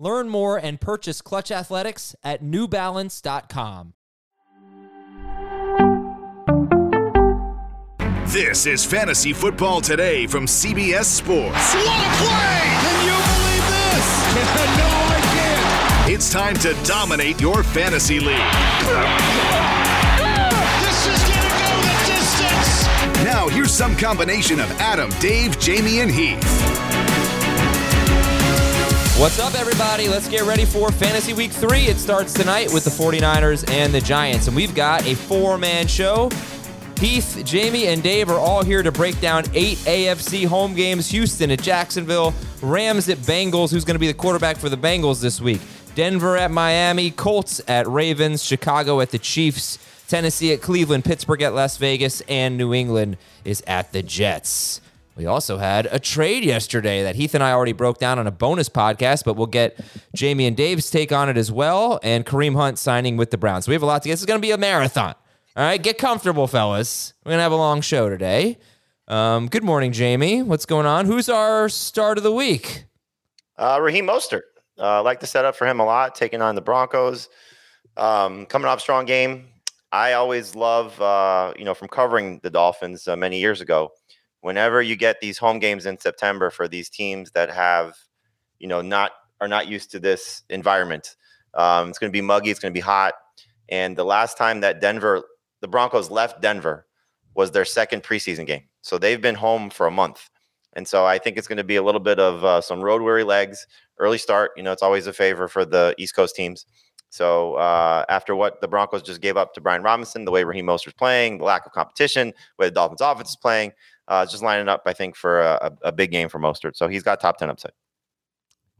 Learn more and purchase Clutch Athletics at newbalance.com. This is Fantasy Football Today from CBS Sports. What a play! Can you believe this? No, I can't. It's time to dominate your fantasy league. This is going to go the distance. Now, here's some combination of Adam, Dave, Jamie, and Heath. What's up, everybody? Let's get ready for Fantasy Week 3. It starts tonight with the 49ers and the Giants, and we've got a four-man show. Heath, Jamie, and Dave are all here to break down 8 AFC home games. Houston at Jacksonville, Rams at Bengals, who's going to be the quarterback for the Bengals this week, Denver at Miami, Colts at Ravens, Chicago at the Chiefs, Tennessee at Cleveland, Pittsburgh at Las Vegas, and New England is at the Jets. We also had a trade yesterday that Heath and I already broke down on a bonus podcast, but we'll get Jamie and Dave's take on it as well, and Kareem Hunt signing with the Browns. So we have a lot to get. This is going to be a marathon. All right, get comfortable, fellas. We're going to have a long show today. Good morning, Jamie. What's going on? Who's our start of the week? Raheem Mostert. I like the setup for him a lot, taking on the Broncos. Coming off strong game. I always love, from covering the Dolphins many years ago, whenever you get these home games in September for these teams that have, not used to this environment, it's going to be muggy, it's going to be hot. And the last time that the Broncos left Denver was their second preseason game. So they've been home for a month. And so I think it's going to be a little bit of some road weary legs, early start. It's always a favor for the East Coast teams. So after what the Broncos just gave up to Brian Robinson, the way Raheem Mostert's playing, the lack of competition, the way the Dolphins offense is playing, just lining up, I think, for a big game for Mostert. So he's got top 10 upside.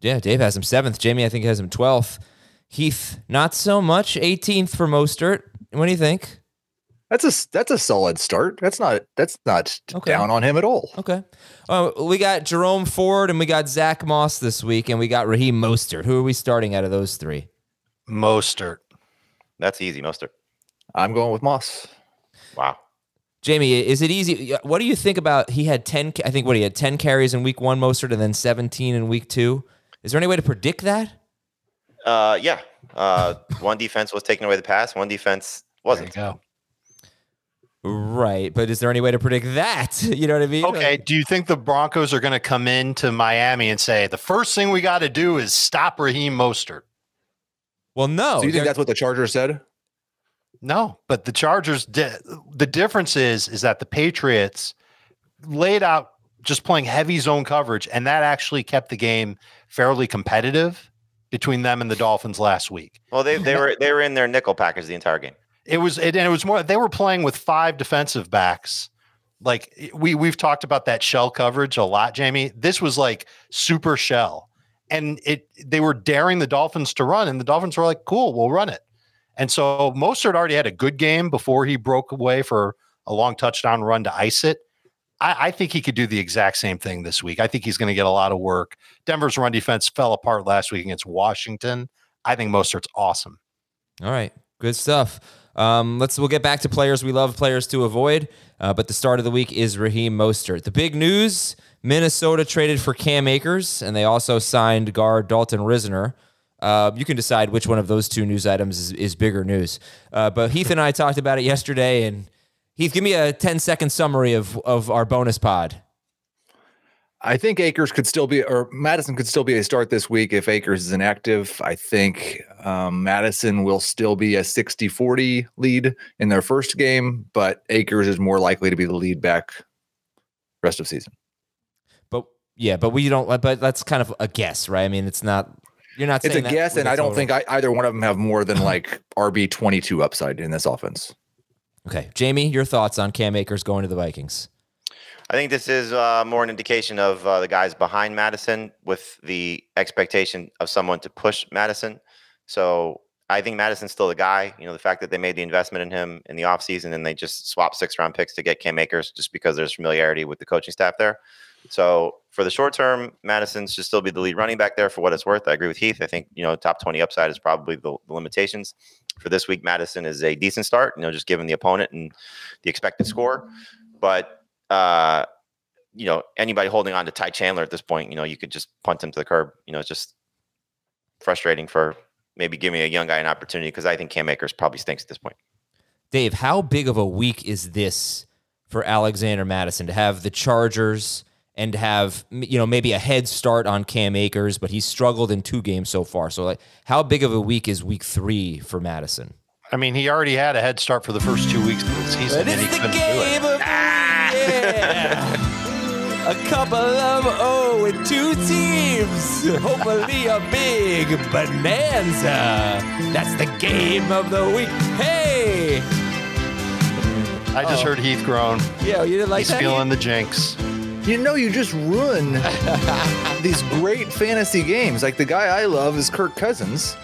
Yeah, Dave has him 7th. Jamie, I think, has him 12th. Heath, not so much. 18th for Mostert. What do you think? That's a solid start. That's not okay. Down on him at all. Okay. We got Jerome Ford and we got Zack Moss this week, and we got Raheem Mostert. Who are we starting out of those three? Mostert. That's easy, Mostert. I'm going with Moss. Wow. Jamie, is it easy? What do you think about he had 10 carries in week 1, Mostert, and then 17 in week 2? Is there any way to predict that? Yeah. One defense was taking away the pass. One defense wasn't. There you go. Right, but is there any way to predict that? You know what I mean? Okay, do you think the Broncos are going to come into Miami and say, the first thing we got to do is stop Raheem Mostert? Well, no. So you think that's what the Chargers said? No, but the Chargers did. The difference is that the Patriots laid out just playing heavy zone coverage, and that actually kept the game fairly competitive between them and the Dolphins last week. Well, they were in their nickel package the entire game. It was more they were playing with 5 defensive backs. Like we've talked about that shell coverage a lot, Jamie. This was like super shell, and they were daring the Dolphins to run, and the Dolphins were like, "Cool, we'll run it." And so Mostert already had a good game before he broke away for a long touchdown run to ice it. I think he could do the exact same thing this week. I think he's going to get a lot of work. Denver's run defense fell apart last week against Washington. I think Mostert's awesome. All right. Good stuff. We'll get back to players we love, players to avoid. But the start of the week is Raheem Mostert. The big news, Minnesota traded for Cam Akers, and they also signed guard Dalton Risner. You can decide which one of those two news items is bigger news. But Heath and I talked about it yesterday. And Heath, give me a 10-second summary of our bonus pod. I think Akers could still be, or Madison could still be a start this week if Akers is inactive. I think Madison will still be a 60-40 lead in their first game, but Akers is more likely to be the lead back rest of season. But that's kind of a guess, right? I mean, it's not, you're not saying it's a guess, and I don't think either one of them have more than like RB 22 upside in this offense. Okay. Jamie, your thoughts on Cam Akers going to the Vikings? I think this is more an indication of the guys behind Madison with the expectation of someone to push Madison. So I think Madison's still the guy. You know, the fact that they made the investment in him in the offseason and they just swapped 6-round picks to get Cam Akers just because there's familiarity with the coaching staff there. So for the short term, Madison should still be the lead running back there for what it's worth. I agree with Heath. I think, you know, top 20 upside is probably the limitations. For this week, Madison is a decent start, you know, just given the opponent and the expected score. But you know, anybody holding on to Ty Chandler at this point, you know, you could just punt him to the curb. You know, it's just frustrating for maybe giving a young guy an opportunity because I think Cam Akers probably stinks at this point. Dave, how big of a week is this for Alexander Madison to have the Chargers and have, you know, maybe a head start on Cam Akers, but he's struggled in 2 games so far. So like, how big of a week is week 3 for Madison? I mean, he already had a head start for the first 2 weeks of the season. But it's and he couldn't do it. Yeah. A couple of O with 2 teams. Hopefully a big bonanza. That's the game of the week. Hey! I just heard Heath groan. Yeah, you didn't like He's that? He's feeling the jinx. You know, you just ruin these great fantasy games. Like the guy I love is Kirk Cousins,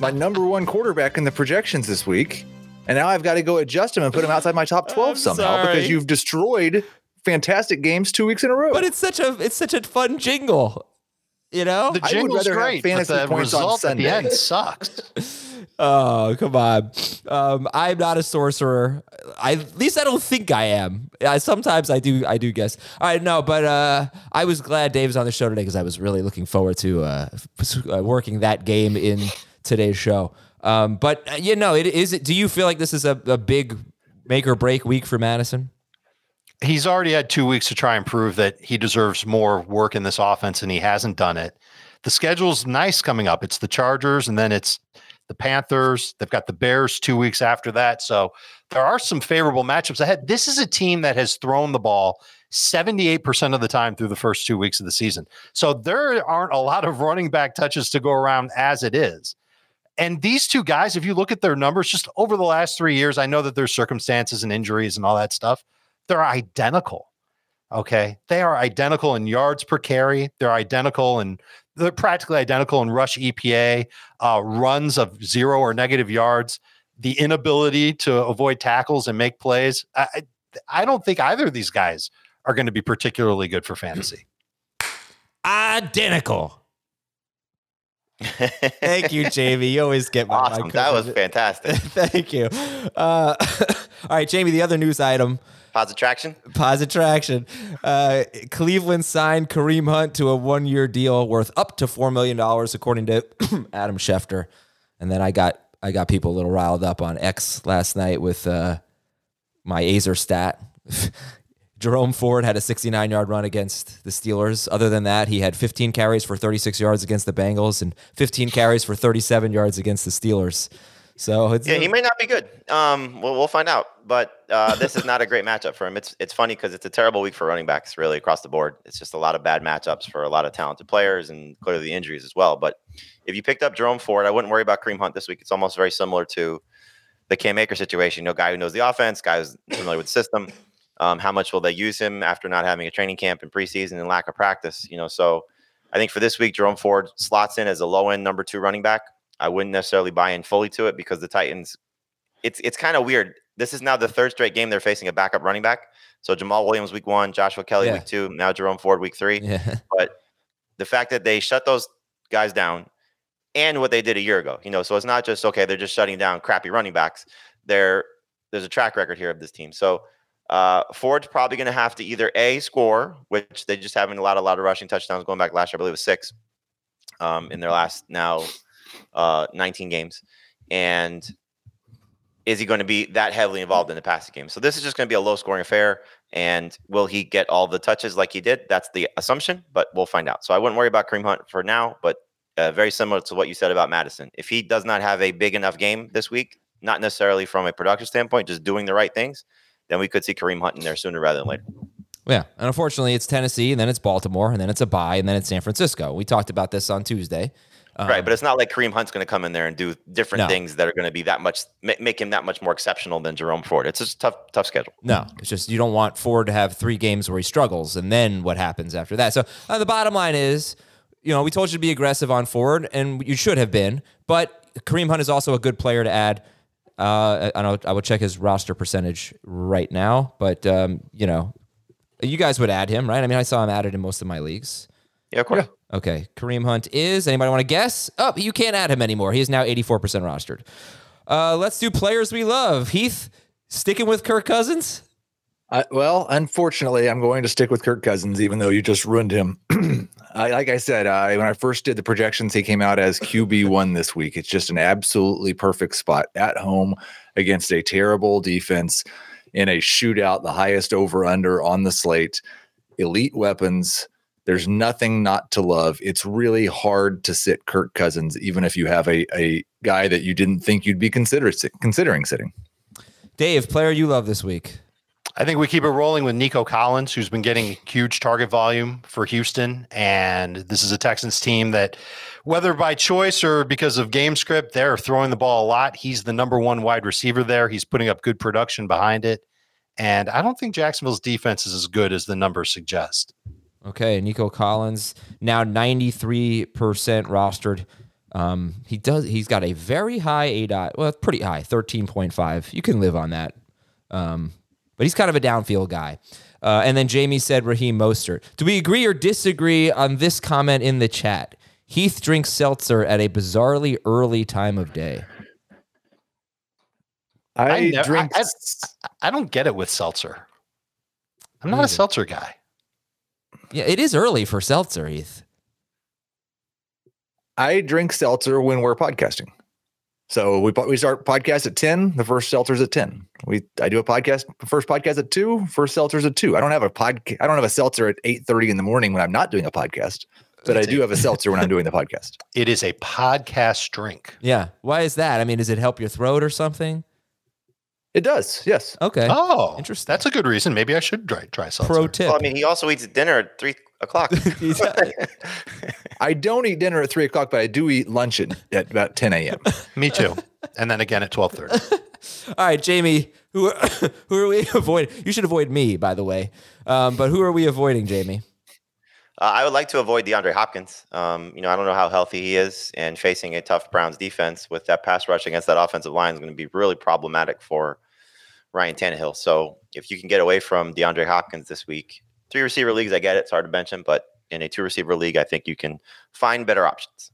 my #1 quarterback in the projections this week. And now I've got to go adjust him and put him outside my top 12 somehow because you've destroyed fantastic games 2 weeks in a row. But it's such a fun jingle, you know. The jingle's great, but the result at the end sucks. Oh, come on! I'm not a sorcerer. At least I don't think I am. Sometimes I do guess. All right, no, but I was glad Dave's on the show today because I was really looking forward to working that game in today's show. You know, do you feel like this is a big make or break week for Madison? He's already had 2 weeks to try and prove that he deserves more work in this offense, and he hasn't done it. The schedule's nice coming up. It's the Chargers, and then it's the Panthers. They've got the Bears 2 weeks after that. So there are some favorable matchups ahead. This is a team that has thrown the ball 78% of the time through the first 2 weeks of the season. So there aren't a lot of running back touches to go around as it is. And these 2 guys, if you look at their numbers just over the last 3 years, I know that there's circumstances and injuries and all that stuff. They're identical. Okay. They are identical in yards per carry. They're identical and they're practically identical in rush EPA, runs of 0 or negative yards, the inability to avoid tackles and make plays. I don't think either of these guys are going to be particularly good for fantasy. Identical. Thank you, Jamie. You always get my awesome. That was fantastic. Thank you. All right, Jamie, the other news item. Pause attraction. Cleveland signed Kareem Hunt to a 1-year deal worth up to $4 million, according to Adam Schefter. And then I got people a little riled up on X last night with my Azer stat. Jerome Ford had a 69-yard run against the Steelers. Other than that, he had 15 carries for 36 yards against the Bengals and 15 carries for 37 yards against the Steelers. So it's he may not be good. We'll find out. But this is not a great matchup for him. It's funny because it's a terrible week for running backs really across the board. It's just a lot of bad matchups for a lot of talented players and clearly the injuries as well. But if you picked up Jerome Ford, I wouldn't worry about Kareem Hunt this week. It's almost very similar to the Cam Akers situation. You know, guy who knows the offense, guy who's familiar with the system. How much will they use him after not having a training camp and preseason and lack of practice? You know, so I think for this week, Jerome Ford slots in as a low-end #2 running back. I wouldn't necessarily buy in fully to it because the Titans, it's kind of weird. This is now the 3rd straight game they're facing a backup running back. So Jamal Williams week 1, Joshua Kelly week 2, now Jerome Ford week 3. Yeah. But the fact that they shut those guys down and what they did a year ago. You know, so it's not just, okay, they're just shutting down crappy running backs. There's a track record here of this team. So Ford's probably going to have to either A, score, which they just having a lot of rushing touchdowns going back last year. I believe it was 6 in their last 19 games. And is he going to be that heavily involved in the passing game? So this is just going to be a low-scoring affair. And will he get all the touches like he did? That's the assumption, but we'll find out. So I wouldn't worry about Kareem Hunt for now, but very similar to what you said about Madison. If he does not have a big enough game this week, not necessarily from a production standpoint, just doing the right things, then we could see Kareem Hunt in there sooner rather than later. Yeah, and unfortunately, it's Tennessee, and then it's Baltimore, and then it's a bye, and then it's San Francisco. We talked about this on Tuesday. Right, but it's not like Kareem Hunt's going to come in there and do different things that are going to be that much, make him that much more exceptional than Jerome Ford. It's just a tough schedule. No, it's just you don't want Ford to have 3 games where he struggles, and then what happens after that? So the bottom line is, you know, we told you to be aggressive on Ford, and you should have been, but Kareem Hunt is also a good player to add. I will check his roster percentage right now, but, you know, you guys would add him, right? I mean, I saw him added in most of my leagues. Yeah, of course. Yeah. Okay, Kareem Hunt is, anybody want to guess? Oh, you can't add him anymore. He is now 84% rostered. Let's do players we love. Heath, sticking with Kirk Cousins? Well, unfortunately, I'm going to stick with Kirk Cousins, even though you just ruined him. Like I said, when I first did the projections, he came out as QB1 this week. It's just an absolutely perfect spot at home against a terrible defense in a shootout, the highest over-under on the slate, elite weapons. There's nothing not to love. It's really hard to sit Kirk Cousins, even if you have a guy that you didn't think you'd be considering sitting. Dave, player you love this week. I think we keep it rolling with Nico Collins, who's been getting huge target volume for Houston. And this is a Texans team that, whether by choice or because of game script, they're throwing the ball a lot. He's the number 1 wide receiver there. He's putting up good production behind it. And I don't think Jacksonville's defense is as good as the numbers suggest. Okay, Nico Collins, now 93% rostered. He's got a very high ADOT. Well, pretty high, 13.5. You can live on that. But he's kind of a downfield guy. And then Jamie said Raheem Mostert. Do we agree or disagree on this comment in the chat? Heath drinks seltzer at a bizarrely early time of day. I don't get it with seltzer. I'm not a seltzer guy. Yeah, it is early for seltzer, Heath. I drink seltzer when we're podcasting. So we start podcast at 10. The first seltzer's at 10. I do a podcast. First podcast at 2. First seltzer's at 2. I don't have a seltzer at 8:30 in the morning when I'm not doing a podcast. But I do have a seltzer when I'm doing the podcast. It is a podcast drink. Yeah. Why is that? I mean, does it help your throat or something? It does, yes. Okay. Oh, interesting. That's a good reason. Maybe I should try seltzer. Pro tip. Well, I mean, he also eats dinner at 3 o'clock. I don't eat dinner at 3 o'clock, but I do eat lunch at about 10 a.m. Me too. And then again at 12:30. All right, Jamie, who are we avoiding? You should avoid me, by the way. But who are we avoiding, Jamie? I would like to avoid DeAndre Hopkins. You know, I don't know how healthy he is, and facing a tough Browns defense with that pass rush against that offensive line is going to be really problematic for Ryan Tannehill. So if you can get away from DeAndre Hopkins this week, 3-receiver leagues, I get it. It's hard to bench him, but in a 2-receiver league, I think you can find better options.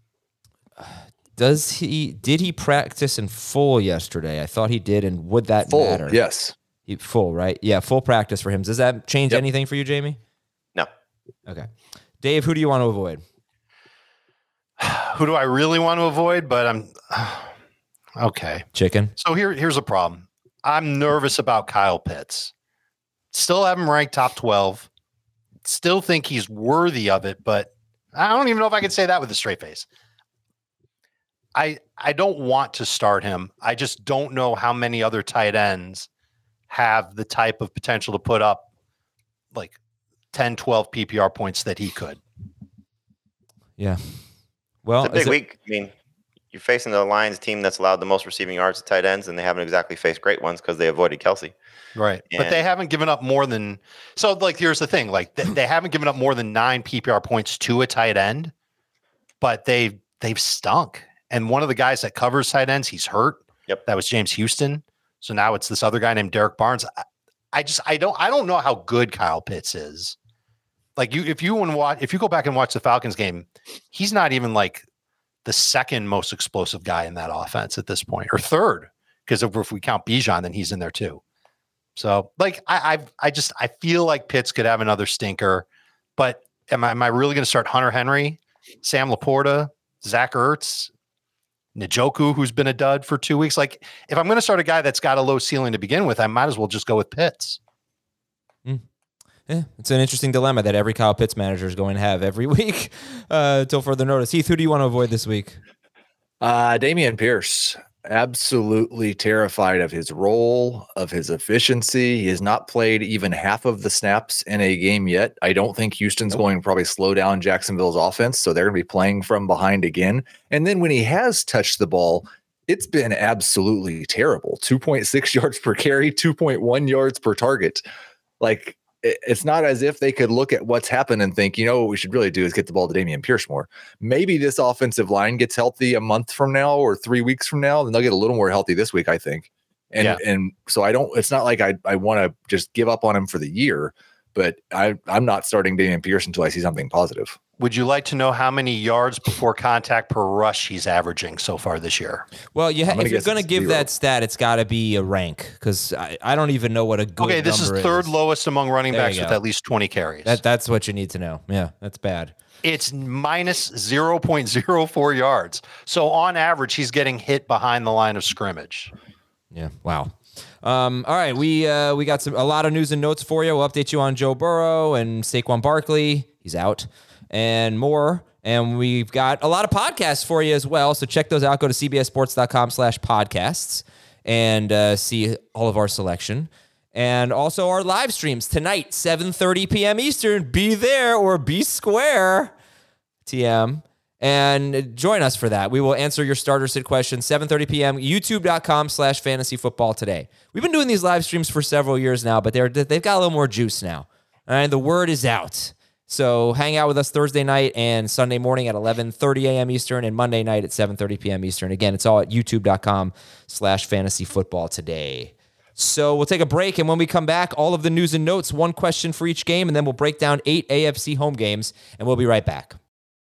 Did he practice in full yesterday? I thought he did. And would that matter? Yes. Full, right? Yeah. Full practice for him. Does that change anything for you, Jamie? No. Okay. Dave, who do you want to avoid? Who do I really want to avoid? But I'm okay. Chicken. So here's a problem. I'm nervous about Kyle Pitts. Still have him ranked top 12. Still think he's worthy of it, but I don't even know if I can say that with a straight face. I don't want to start him. I just don't know how many other tight ends have the type of potential to put up like 10, 12 PPR points that he could. Yeah. Well, it's a big week. I mean, you're facing the Lions team that's allowed the most receiving yards to tight ends, and they haven't exactly faced great ones because they avoided Kelsey. Right. And but they haven't given up more than, so like, here's the thing. Like they haven't given up more than 9 PPR points to a tight end, but they've stunk. And one of the guys that covers tight ends, he's hurt. Yep. That was James Houston. So now it's this other guy named Derek Barnes. I don't know how good Kyle Pitts is. Like if you go back and watch the Falcons game, he's not even like the second most explosive guy in that offense at this point, or third, because if we count Bijan, then he's in there too. So like, I feel like Pitts could have another stinker, but am I really going to start Hunter Henry, Sam Laporta, Zach Ertz, Njoku, who's been a dud for 2 weeks? Like, if I'm going to start a guy that's got a low ceiling to begin with, I might as well just go with Pitts. Mm. Yeah, it's an interesting dilemma that every Kyle Pitts manager is going to have every week till further notice. Heath, who do you want to avoid this week? Dameon Pierce. Absolutely terrified of his role, of his efficiency. He has not played even half of the snaps in a game yet. I don't think Houston's going to probably slow down Jacksonville's offense, so they're going to be playing from behind again. And then when he has touched the ball, it's been absolutely terrible. 2.6 yards per carry, 2.1 yards per target. Like, it's not as if they could look at what's happened and think, you know, what we should really do is get the ball to Dameon Pierce more. Maybe this offensive line gets healthy a month from now or 3 weeks from now, then they'll get a little more healthy this week, I think. And and so it's not like I want to just give up on him for the year, but I'm not starting Dameon Pierce until I see something positive. Would you like to know how many yards before contact per rush he's averaging so far this year? Well, if you're going to give that stat, it's got to be a rank, because I don't even know what a good number is. Okay, this is third lowest among running backs with at least 20 carries. That's what you need to know. Yeah, that's bad. It's minus 0.04 yards. So on average, he's getting hit behind the line of scrimmage. Yeah, wow. All right, we got a lot of news and notes for you. We'll update you on Joe Burrow and Saquon Barkley. He's out. And more. And we've got a lot of podcasts for you as well. So check those out. Go to cbssports.com/podcasts and see all of our selection. And also our live streams tonight, 7:30 p.m. Eastern. Be there or be square, TM. And join us for that. We will answer your starter sit questions, 7:30 p.m., youtube.com/fantasyfootballtoday. We've been doing these live streams for several years now, but they've got a little more juice now. All right, the word is out. So hang out with us Thursday night and Sunday morning at 11:30 a.m. Eastern and Monday night at 7:30 p.m. Eastern. Again, it's all at youtube.com/fantasyfootballtoday. So we'll take a break, and when we come back, all of the news and notes, one question for each game, and then we'll break down 8 AFC home games, and we'll be right back.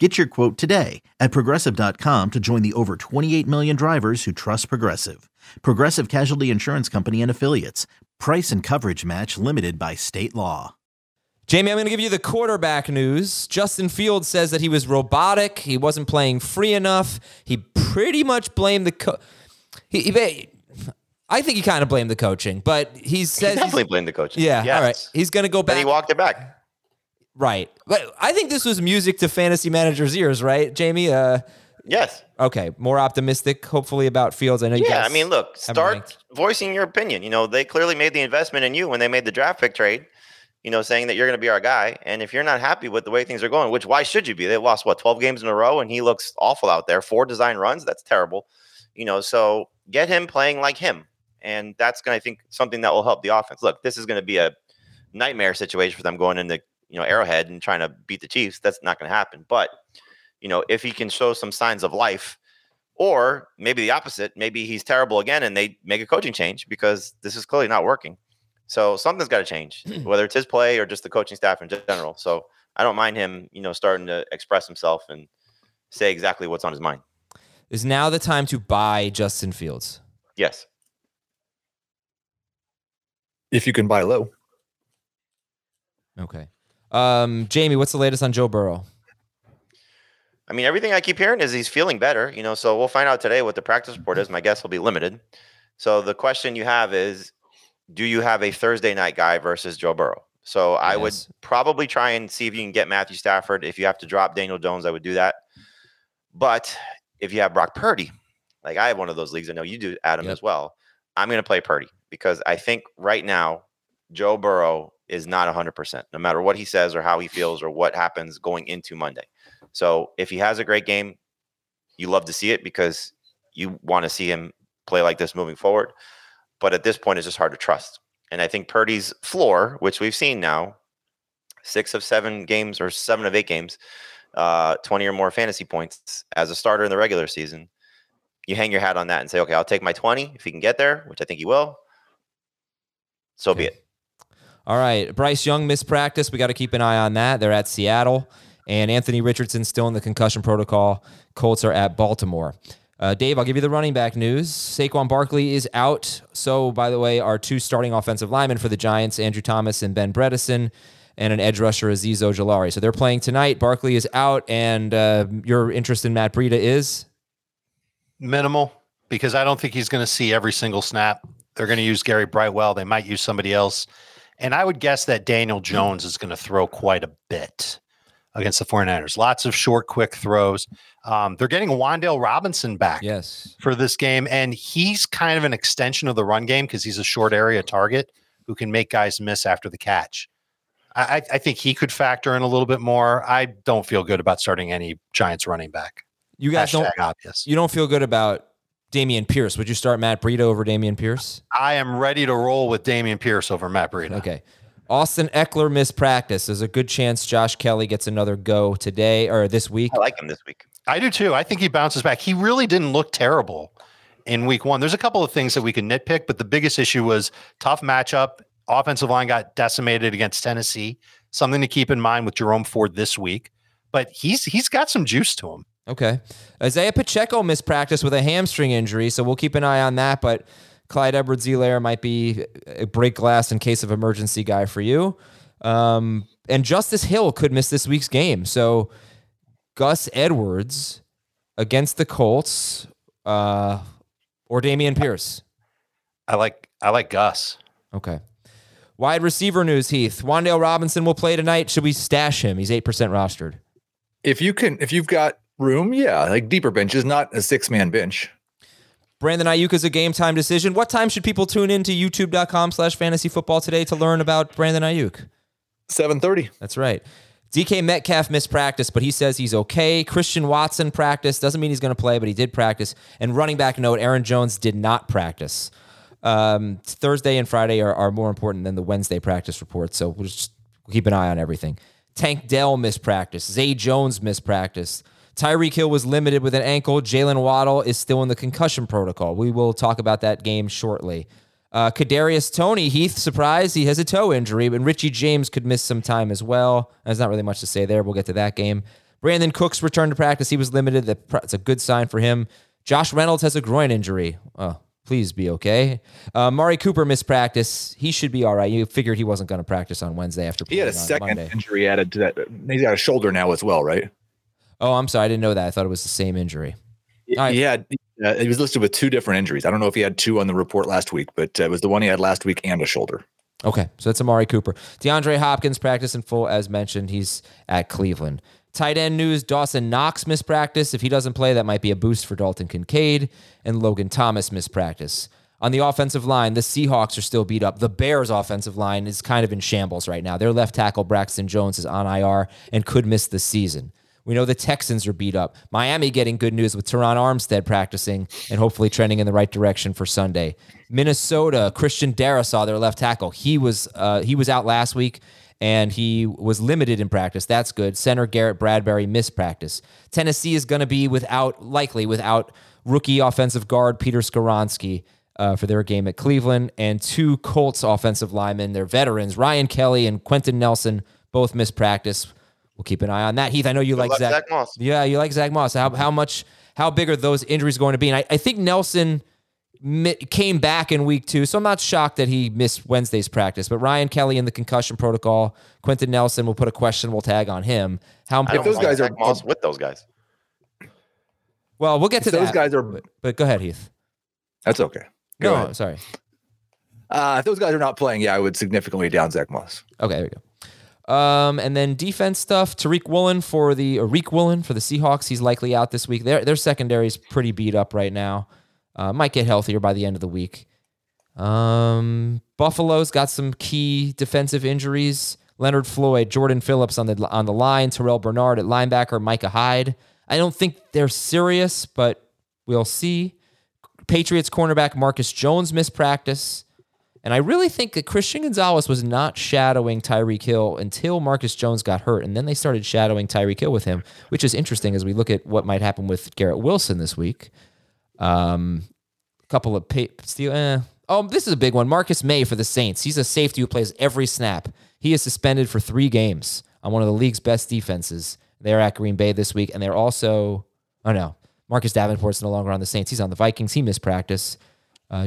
Get your quote today at Progressive.com to join the over 28 million drivers who trust Progressive. Progressive Casualty Insurance Company and Affiliates. Price and coverage match limited by state law. Jamie, I'm going to give you the quarterback news. Justin Fields says that he was robotic. He wasn't playing free enough. He pretty much blamed the coach. I think he kind of blamed the coaching, but he says... He definitely blamed the coaching. Yeah, yes. All right. He's going to go back. And he walked it back. Right. But I think this was music to fantasy managers' ears, right, Jamie? Yes. Okay. More optimistic, hopefully, about Fields. I know you guys. Yeah, I mean, look, start voicing your opinion. You know, they clearly made the investment in you when they made the draft pick trade, you know, saying that you're going to be our guy. And if you're not happy with the way things are going, which why should you be? They lost, 12 games in a row, and he looks awful out there. 4 design runs. That's terrible. You know, so get him playing like him. And that's going to, I think, something that will help the offense. Look, this is going to be a nightmare situation for them going into Arrowhead and trying to beat the Chiefs. That's not going to happen. But, you know, if he can show some signs of life, or maybe the opposite, maybe he's terrible again and they make a coaching change because this is clearly not working. So something's got to change, whether it's his play or just the coaching staff in general. So I don't mind him, starting to express himself and say exactly what's on his mind. Is now the time to buy Justin Fields? Yes. If you can buy low. Okay. Jamie, what's the latest on Joe Burrow? I mean, everything I keep hearing is he's feeling better, so we'll find out today what the practice report is. My guess will be limited. So the question you have is, do you have a Thursday night guy versus Joe Burrow? So I would probably try and see if you can get Matthew Stafford. If you have to drop Daniel Jones, I would do that. But if you have Brock Purdy, like I have one of those leagues, I know you do, Adam, as well. I'm going to play Purdy because I think right now Joe Burrow is not 100%, no matter what he says or how he feels or what happens going into Monday. So if he has a great game, you love to see it because you want to see him play like this moving forward. But at this point, it's just hard to trust. And I think Purdy's floor, which we've seen now, 6 of 7 games or 7 of 8 games, 20 or more fantasy points as a starter in the regular season, you hang your hat on that and say, okay, I'll take my 20 if he can get there, which I think he will. So be it. All right. Bryce Young missed practice. We got to keep an eye on that. They're at Seattle. And Anthony Richardson still in the concussion protocol. Colts are at Baltimore. Dave, I'll give you the running back news. Saquon Barkley is out. So, by the way, our two starting offensive linemen for the Giants, Andrew Thomas and Ben Bredesen, and an edge rusher, Azeez Ojolari. So they're playing tonight. Barkley is out, and your interest in Matt Breida is? Minimal, because I don't think he's going to see every single snap. They're going to use Gary Brightwell. They might use somebody else. And I would guess that Daniel Jones is going to throw quite a bit against the 49ers. Lots of short, quick throws. They're getting Wan'Dale Robinson back for this game, and he's kind of an extension of the run game because he's a short area target who can make guys miss after the catch. I think he could factor in a little bit more. I don't feel good about starting any Giants running back. You guys you don't feel good about Dameon Pierce. Would you start Matt Breida over Dameon Pierce? I am ready to roll with Dameon Pierce over Matt Breida. Okay. Austin Eckler missed practice. There's a good chance Josh Kelly gets another go today or this week. I like him this week. I do too. I think he bounces back. He really didn't look terrible in week one. There's a couple of things that we can nitpick, but the biggest issue was tough matchup. Offensive line got decimated against Tennessee. Something to keep in mind with Jerome Ford this week. But he's got some juice to him. Okay. Isaiah Pacheco missed practice with a hamstring injury, so we'll keep an eye on that. But Clyde Edwards-Helaire might be a break glass in case of emergency guy for you. And Justice Hill could miss this week's game. So Gus Edwards against the Colts or Dameon Pierce. I like Gus. Okay. Wide receiver news, Heath. Wan'Dale Robinson will play tonight. Should we stash him? He's 8% rostered. If you've got room, yeah, like deeper benches, not a 6-man bench. Brandon Ayuk is a game time decision. What time should people tune in to youtube.com/fantasyfootballtoday to learn about Brandon Ayuk? 7:30. That's right. DK Metcalf missed practice, but he says he's okay. Christian Watson practiced. Doesn't mean he's going to play, but he did practice. And running back note, Aaron Jones did not practice. Thursday and Friday are more important than the Wednesday practice report, so we'll keep an eye on everything. Tank Dell missed practice. Zay Jones missed practice. Tyreek Hill was limited with an ankle. Jalen Waddle is still in the concussion protocol. We will talk about that game shortly. Kadarius Toney, Heath, surprised he has a toe injury, and Richie James could miss some time as well. There's not really much to say there. We'll get to that game. Brandon Cooks returned to practice. He was limited. That's a good sign for him. Josh Reynolds has a groin injury. Oh, please be okay. Mari Cooper missed practice. He should be all right. You figured he wasn't going to practice on Wednesday after playing on Monday. He had a second injury added to that. He's got a shoulder now as well, right? Oh, I'm sorry. I didn't know that. I thought it was the same injury. Right. He was listed with 2 different injuries. I don't know if he had 2 on the report last week, but it was the one he had last week and a shoulder. Okay, so that's Amari Cooper. DeAndre Hopkins practiced in full, as mentioned. He's at Cleveland. Tight end news, Dawson Knox missed practice. If he doesn't play, that might be a boost for Dalton Kincaid. And Logan Thomas missed practice. On the offensive line, the Seahawks are still beat up. The Bears' offensive line is kind of in shambles right now. Their left tackle, Braxton Jones, is on IR and could miss the season. We know the Texans are beat up. Miami getting good news with Teron Armstead practicing and hopefully trending in the right direction for Sunday. Minnesota, Christian Darrisaw, their left tackle. He was out last week, and he was limited in practice. That's good. Center Garrett Bradbury missed practice. Tennessee is going to be without rookie offensive guard Peter Skoronski for their game at Cleveland. And 2 Colts offensive linemen, their veterans, Ryan Kelly and Quentin Nelson, both missed practice. We'll keep an eye on that. Heath, I know you like Zack Moss. Yeah, you like Zack Moss. How big are those injuries going to be? And I think Nelson came back in week 2, so I'm not shocked that he missed Wednesday's practice. But Ryan Kelly in the concussion protocol, Quentin Nelson, will put a questionable tag on him. If those guys are Moss with those guys? Well, we'll get to that. Those guys are. But go ahead, Heath. That's okay. No, sorry. If those guys are not playing, yeah, I would significantly down Zack Moss. Okay, there we go. And then defense stuff, Reek Woolen for the Seahawks. He's likely out this week. Their secondary is pretty beat up right now. Might get healthier by the end of the week. Buffalo's got some key defensive injuries. Leonard Floyd, Jordan Phillips on the line, Terrell Bernard at linebacker, Micah Hyde. I don't think they're serious, but we'll see. Patriots cornerback Marcus Jones missed practice. And I really think that Christian Gonzalez was not shadowing Tyreek Hill until Marcus Jones got hurt, and then they started shadowing Tyreek Hill with him, which is interesting as we look at what might happen with Garrett Wilson this week. This is a big one. Marcus May for the Saints. He's a safety who plays every snap. He is suspended for 3 games on one of the league's best defenses. They're at Green Bay this week, and they're also... Oh, no. Marcus Davenport's no longer on the Saints. He's on the Vikings. He missed practice.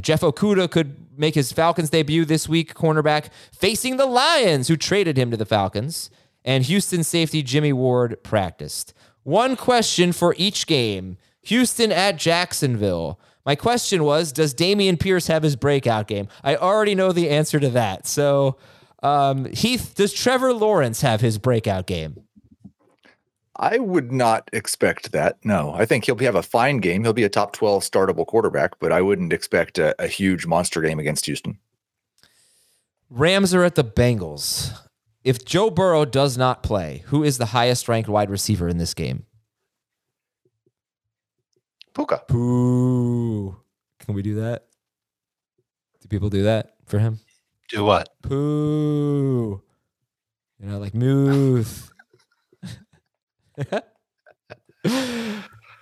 Jeff Okudah could make his Falcons debut this week, cornerback, facing the Lions, who traded him to the Falcons. And Houston safety Jimmy Ward practiced. One question for each game. Houston at Jacksonville. My question was, does Dameon Pierce have his breakout game? I already know the answer to that. So, Heath, does Trevor Lawrence have his breakout game? I would not expect that, no. I think he'll have a fine game. He'll be a top 12 startable quarterback, but I wouldn't expect a huge monster game against Houston. Rams are at the Bengals. If Joe Burrow does not play, who is the highest-ranked wide receiver in this game? Puka. Poo. Can we do that? Do people do that for him? Do what? Poo. You know, like mooth.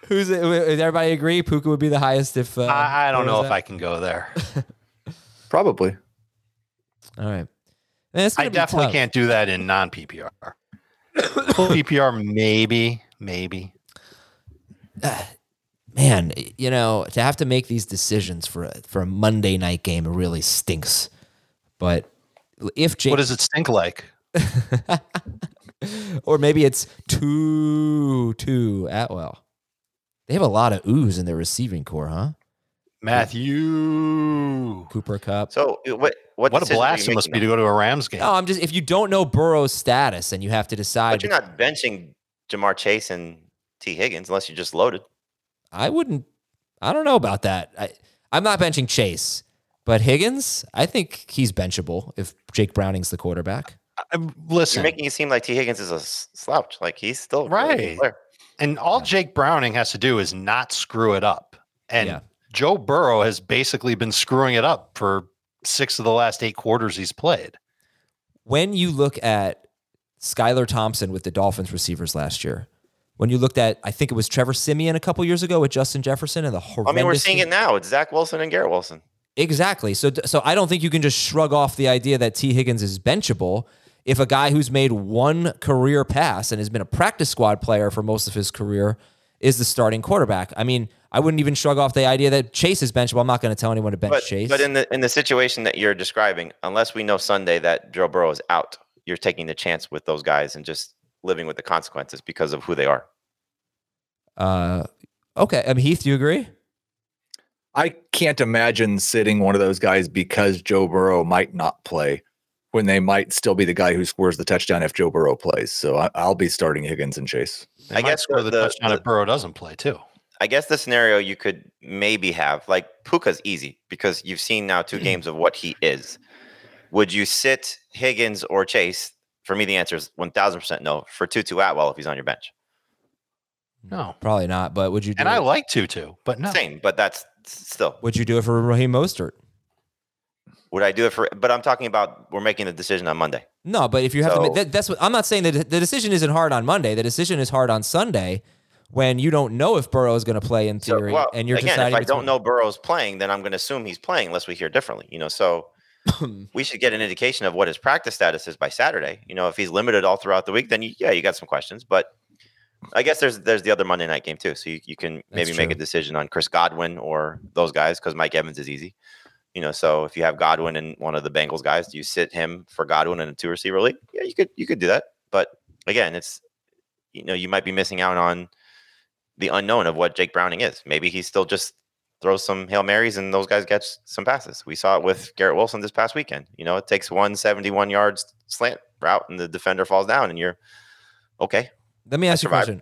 Who's it? Does everybody agree? Puka would be the highest if... I don't know if I can go there. Probably. All right. I definitely can't do that in non-PPR. PPR, maybe. Man, you know, to have to make these decisions for a Monday night game, it really stinks. But if... what does it stink like? Or maybe it's two Atwell. They have a lot of oohs in their receiving core, huh? Matthew Cooper Kupp. So what a blast it must be to go to a Rams game. No, I'm just, if you don't know Burrow's status and you have to decide. But you're not benching Jamar Chase and T. Higgins unless you're just loaded. I don't know about that. I'm not benching Chase, but Higgins, I think he's benchable if Jake Browning's the quarterback. Listen, you're making it seem like T. Higgins is a slouch. Like he's still right. And all Jake Browning has to do is not screw it up. And Joe Burrow has basically been screwing it up for 6 of the last 8 quarters he's played. When you look at Skylar Thompson with the Dolphins receivers last year, when you looked at, I think it was Trevor Siemian a couple years ago with Justin Jefferson and the horrendous... we're seeing it now. It's Zach Wilson and Garrett Wilson. Exactly. So I don't think you can just shrug off the idea that T. Higgins is benchable. If a guy who's made 1 career pass and has been a practice squad player for most of his career is the starting quarterback. I mean, I wouldn't even shrug off the idea that Chase is benchable. I'm not going to tell anyone to bench Chase. But in the situation that you're describing, unless we know Sunday that Joe Burrow is out, you're taking the chance with those guys and just living with the consequences because of who they are. Okay. I mean, Heath, do you agree? I can't imagine sitting one of those guys because Joe Burrow might not play, when they might still be the guy who scores the touchdown if Joe Burrow plays. So I'll be starting Higgins and Chase. I guess score the touchdown if Burrow doesn't play too. I guess the scenario you could maybe have, like Puka's easy because you've seen now 2 games of what he is. Would you sit Higgins or Chase? For me, the answer is 1,000% no. For Tutu Atwell, if he's on your bench. No, probably not. But would you? I like Tutu, but no. Same, but that's still. Would you do it for Raheem Mostert? Would I do it for? But I'm talking about we're making the decision on Monday. No, but if you have to, that's what I'm not saying. That the decision isn't hard on Monday. The decision is hard on Sunday when you don't know if Burrow is going to play in theory, and you're again, deciding. If I don't know Burrow's playing, then I'm going to assume he's playing unless we hear differently. You know, so we should get an indication of what his practice status is by Saturday. You know, if he's limited all throughout the week, then you got some questions. But I guess there's the other Monday night game too, so you can maybe make a decision on Chris Godwin or those guys because Mike Evans is easy. You know, so if you have Godwin and one of the Bengals guys, do you sit him for Godwin in a 2-receiver league? Yeah, you could do that. But again, it's, you know, you might be missing out on the unknown of what Jake Browning is. Maybe he's still just throw some Hail Marys and those guys get some passes. We saw it with Garrett Wilson this past weekend. You know, it takes 171 yards slant route and the defender falls down and you're okay. Let me ask you a question.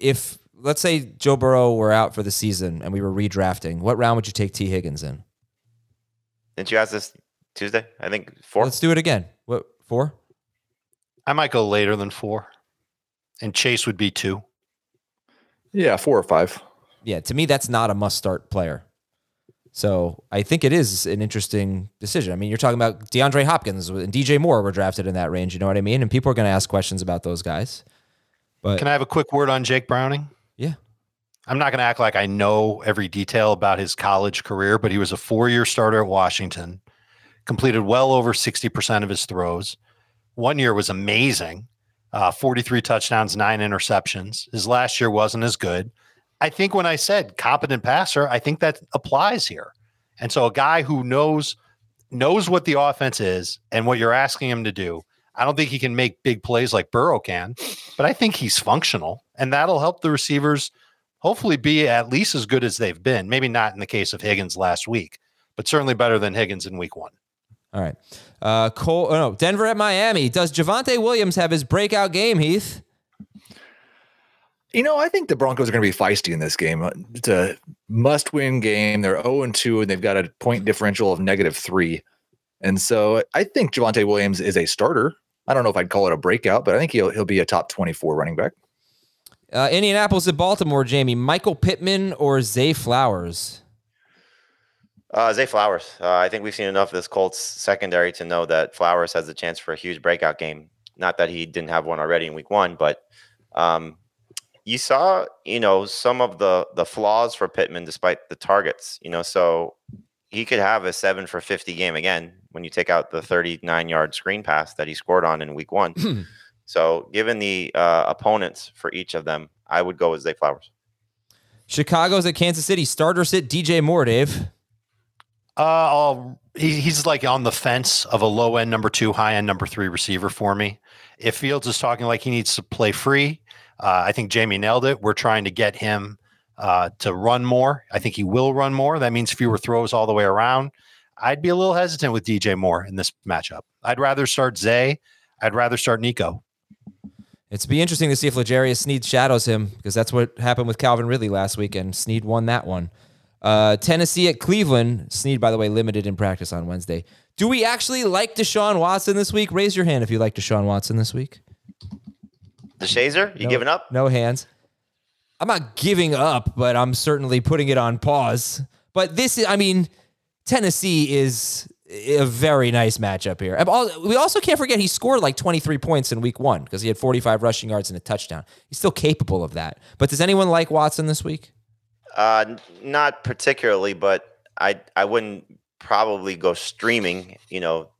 If let's say Joe Burrow were out for the season and we were redrafting, what round would you take T. Higgins in? Didn't you ask this Tuesday? I think 4. Let's do it again. What, 4? I might go later than 4. And Chase would be 2. Yeah, 4 or 5. Yeah, to me, that's not a must-start player. So I think it is an interesting decision. I mean, you're talking about DeAndre Hopkins and DJ Moore were drafted in that range, you know what I mean? And people are going to ask questions about those guys. But can I have a quick word on Jake Browning? Yeah. I'm not going to act like I know every detail about his college career, but he was a 4-year starter at Washington, completed well over 60% of his throws. 1 year was amazing, 43 touchdowns, 9 interceptions. His last year wasn't as good. I think when I said competent passer, I think that applies here. And so a guy who knows what the offense is and what you're asking him to do, I don't think he can make big plays like Burrow can, but I think he's functional, and that'll help the receivers hopefully be at least as good as they've been. Maybe not in the case of Higgins last week, but certainly better than Higgins in week 1. All right. Denver at Miami. Does Javonte Williams have his breakout game, Heath? You know, I think the Broncos are going to be feisty in this game. It's a must-win game. They're 0-2, and they've got a point differential of -3. And so I think Javonte Williams is a starter. I don't know if I'd call it a breakout, but I think he'll be a top 24 running back. Indianapolis at Baltimore, Jamie. Michael Pittman or Zay Flowers? Zay Flowers. I think we've seen enough of this Colts secondary to know that Flowers has a chance for a huge breakout game. Not that he didn't have one already in week 1, but you saw, you know, some of the flaws for Pittman despite the targets, you know, so he could have a 7 for 50 game again when you take out the 39-yard screen pass that he scored on in week 1. So given the opponents for each of them, I would go with Zay Flowers. Chicago's at Kansas City. Starter sit DJ Moore, Dave. He's like on the fence of a low-end number 2, high-end number 3 receiver for me. If Fields is talking like he needs to play free, I think Jamie nailed it. We're trying to get him to run more. I think he will run more. That means fewer throws all the way around. I'd be a little hesitant with DJ Moore in this matchup. I'd rather start Zay. I'd rather start Nico. It's be interesting to see if L'Jarius Sneed shadows him, because that's what happened with Calvin Ridley last week, and Sneed won that one. Tennessee at Cleveland. Sneed, by the way, limited in practice on Wednesday. Do we actually like Deshaun Watson this week? Raise your hand if you like Deshaun Watson this week. The Shazer? You giving up? No hands. I'm not giving up, but I'm certainly putting it on pause. But Tennessee is a very nice matchup here. We also can't forget he scored like 23 points in week 1 because he had 45 rushing yards and a touchdown. He's still capable of that. But does anyone like Watson this week? Not particularly, but I wouldn't probably go streaming, you know,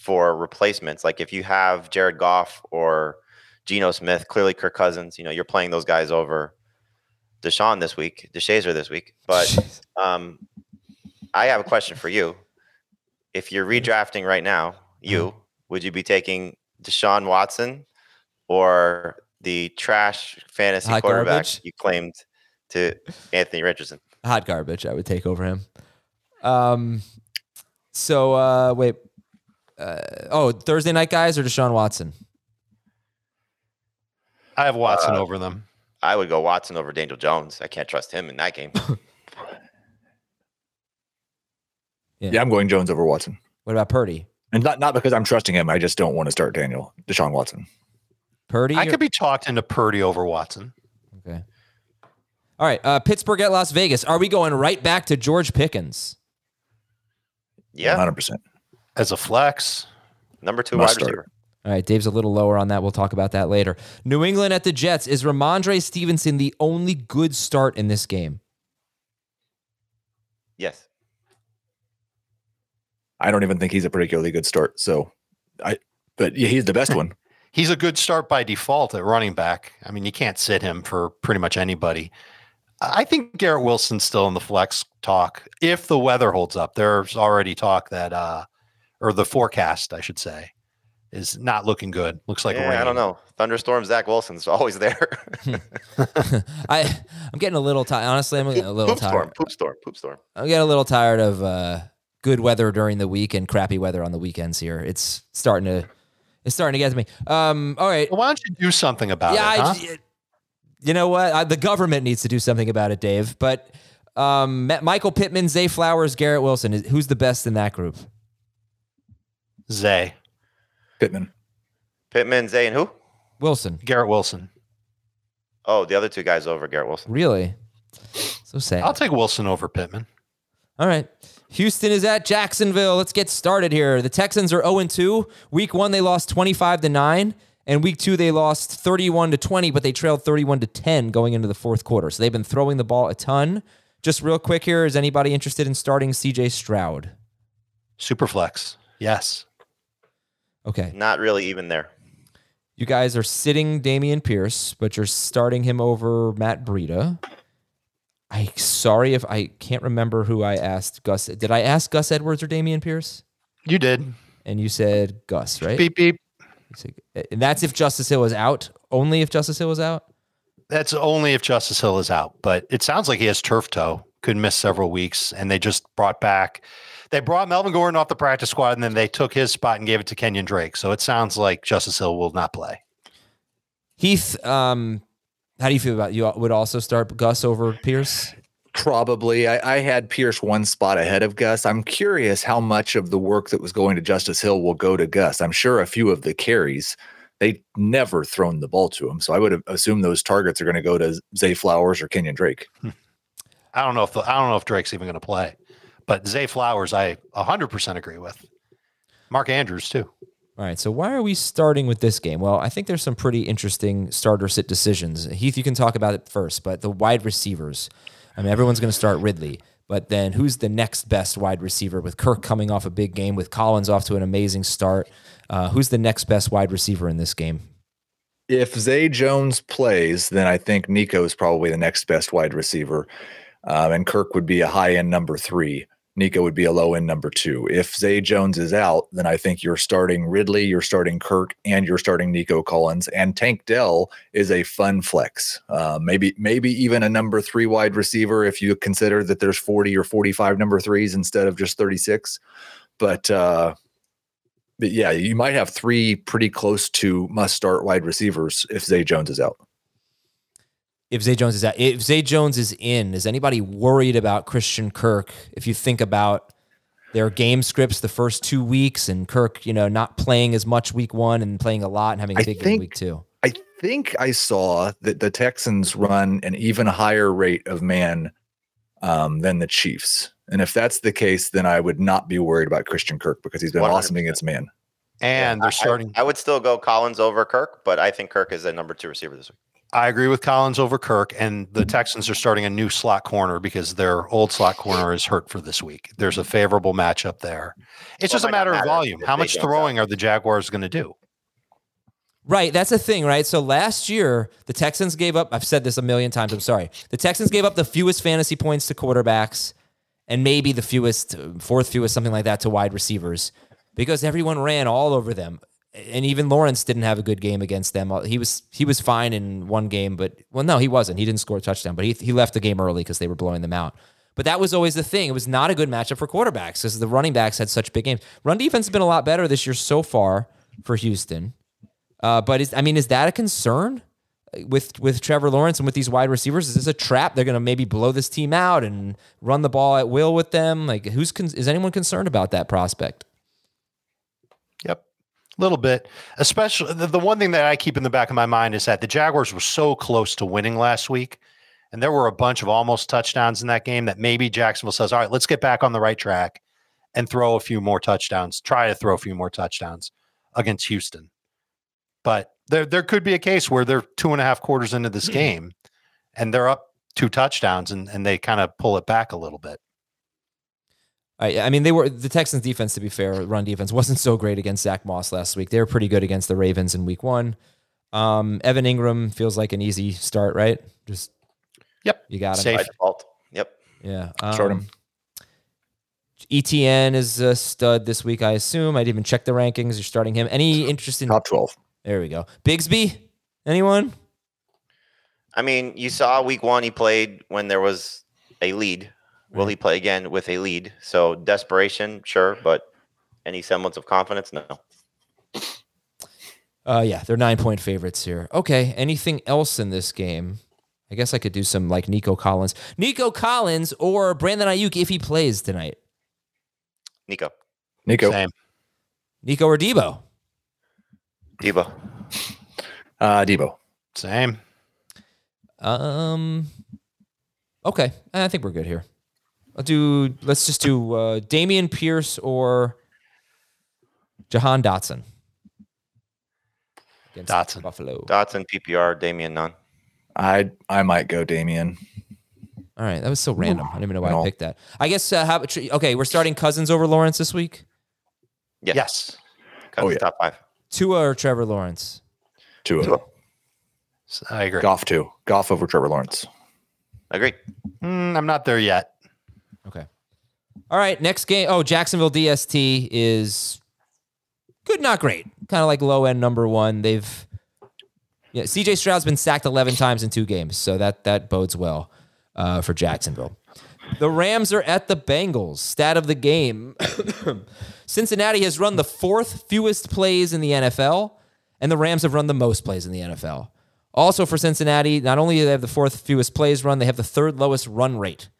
for replacements. Like if you have Jared Goff or Geno Smith, clearly Kirk Cousins, you know, you're playing those guys over DeShazer this week. But I have a question for you. If you're redrafting right now, would you be taking Deshaun Watson or the trash fantasy quarterback garbage you claimed to Anthony Richardson? Hot garbage I would take over him. Thursday night guys or Deshaun Watson? I have Watson over them. I would go Watson over Daniel Jones. I can't trust him in that game. Yeah, I'm going Jones over Watson. What about Purdy? And not because I'm trusting him. I just don't want to start Deshaun Watson. Purdy? I could be talked into Purdy over Watson. Okay. All right, Pittsburgh at Las Vegas. Are we going right back to George Pickens? Yeah. 100%. As a flex. Number 2 wide receiver. All right, Dave's a little lower on that. We'll talk about that later. New England at the Jets. Is Ramondre Stevenson the only good start in this game? Yes. I don't even think he's a particularly good start. But he's the best one. He's a good start by default at running back. I mean, you can't sit him for pretty much anybody. I think Garrett Wilson's still in the flex talk if the weather holds up. There's already talk that, or the forecast, I should say, is not looking good. Looks like rain. I don't know. Thunderstorm Zach Wilson's always there. I'm getting a little tired. Honestly, I'm getting a little tired. Poop storm. I'm getting a little tired of good weather during the week and crappy weather on the weekends here. It's starting to get to me. All right. Well, why don't you do something about it? You know what? The government needs to do something about it, Dave. But Michael Pittman, Zay Flowers, Garrett Wilson. Who's the best in that group? Zay. Pittman, Zay, and who? Wilson. Garrett Wilson. Oh, the other two guys over Garrett Wilson. Really? So sad. I'll take Wilson over Pittman. All right. Houston is at Jacksonville. Let's get started here. The Texans are 0-2. Week 1, they lost 25-9. And week 2, they lost 31-20, but they trailed 31-10 going into the fourth quarter. So they've been throwing the ball a ton. Just real quick here, is anybody interested in starting CJ Stroud? Superflex. Yes. Okay. Not really even there. You guys are sitting Dameon Pierce, but you're starting him over Matt Breida. I'm sorry if I can't remember who I asked Gus. Did I ask Gus Edwards or Dameon Pierce? You did. And you said Gus, right? Beep, beep. And that's if Justice Hill is out? Only if Justice Hill is out? That's only if Justice Hill is out, but it sounds like he has turf toe. Could miss several weeks, and they just brought Melvin Gordon off the practice squad, and then they took his spot and gave it to Kenyon Drake. So it sounds like Justice Hill will not play. Heath, how do you feel about you would also start Gus over Pierce? Probably. I had Pierce one spot ahead of Gus. I'm curious how much of the work that was going to Justice Hill will go to Gus. I'm sure a few of the carries, they never thrown the ball to him. So I would have assumed those targets are going to go to Zay Flowers or Kenyon Drake. I don't know if Drake's even going to play. But Zay Flowers, I 100% agree with. Mark Andrews, too. All right, so why are we starting with this game? Well, I think there's some pretty interesting starter-sit decisions. Heath, you can talk about it first, but the wide receivers. I mean, everyone's going to start Ridley, but then who's the next best wide receiver with Kirk coming off a big game, with Collins off to an amazing start? Who's the next best wide receiver in this game? If Zay Jones plays, then I think Nico is probably the next best wide receiver. And Kirk would be a high-end number 3. Nico would be a low-end number 2. If Zay Jones is out, then I think you're starting Ridley, you're starting Kirk, and you're starting Nico Collins. And Tank Dell is a fun flex. Maybe even a number 3 wide receiver if you consider that there's 40 or 45 number 3s instead of just 36. But yeah, you might have 3 pretty close to must-start wide receivers if Zay Jones is out. If Zay Jones is out, if Zay Jones is in, is anybody worried about Christian Kirk? If you think about their game scripts the first 2 weeks and Kirk, not playing as much week 1 and playing a lot and having a big game week 2. I think I saw that the Texans run an even higher rate of man than the Chiefs. And if that's the case, then I would not be worried about Christian Kirk because he's been 100%. Awesome against man. And they're starting. I would still go Collins over Kirk, but I think Kirk is the number 2 receiver this week. I agree with Collins over Kirk, and the Texans are starting a new slot corner because their old slot corner is hurt for this week. There's a favorable matchup there. It's just a matter of volume. How much throwing are the Jaguars going to do? Right. That's the thing, right? So last year, the Texans gave up, I've said this a million times, I'm sorry. The Texans gave up the fewest fantasy points to quarterbacks and maybe the fourth fewest, something like that, to wide receivers because everyone ran all over them. And even Lawrence didn't have a good game against them. He was fine in one game, but no, he wasn't. He didn't score a touchdown, but he left the game early because they were blowing them out. But that was always the thing. It was not a good matchup for quarterbacks because the running backs had such big games. Run defense has been a lot better this year so far for Houston. But is that a concern with Trevor Lawrence and with these wide receivers? Is this a trap? They're going to maybe blow this team out and run the ball at will with them. Like, is anyone concerned about that prospect? Yep. Little bit, especially the one thing that I keep in the back of my mind is that the Jaguars were so close to winning last week, and there were a bunch of almost touchdowns in that game that maybe Jacksonville says, all right, let's get back on the right track and try to throw a few more touchdowns against Houston. But there could be a case where they're 2.5 quarters into this game and they're up 2 touchdowns and they kind of pull it back a little bit. I mean, the Texans' defense, to be fair, run defense wasn't so great against Zack Moss last week. They were pretty good against the Ravens in week 1. Evan Ingram feels like an easy start, right? Just yep, you got him. Safe. Yep, yeah. Start him. ETN is a stud this week, I assume. I'd even check the rankings. You're starting him. Any interest in top 12? There we go. Bigsby? Anyone? I mean, you saw week one, he played when there was a lead. Right. Will he play again with a lead? So desperation, sure, but any semblance of confidence? No. Yeah, they're 9-point favorites here. Okay, anything else in this game? I guess I could do some like Nico Collins. Nico Collins or Brandon Ayuk if he plays tonight. Nico. Same. Nico or Debo? Debo. Debo. Same. Okay, I think we're good here. Let's just do Dameon Pierce or Jahan Dotson. Against Dotson. Buffalo. Dotson, PPR, Dameon, none. I might go Dameon. All right, that was so random. I don't even know why I picked that. I guess okay, we're starting Cousins over Lawrence this week? Yes. Cousins top 5. Tua or Trevor Lawrence? Tua. I agree. Goff too. Goff over Trevor Lawrence. I agree. I'm not there yet. Okay. All right, next game. Oh, Jacksonville DST is good, not great. Kind of like low end number 1. CJ Stroud's been sacked 11 times in 2 games, so that bodes well for Jacksonville. The Rams are at the Bengals. Stat of the game. Cincinnati has run the 4th fewest plays in the NFL, and the Rams have run the most plays in the NFL. Also for Cincinnati, not only do they have the 4th fewest plays run, they have the 3rd lowest run rate.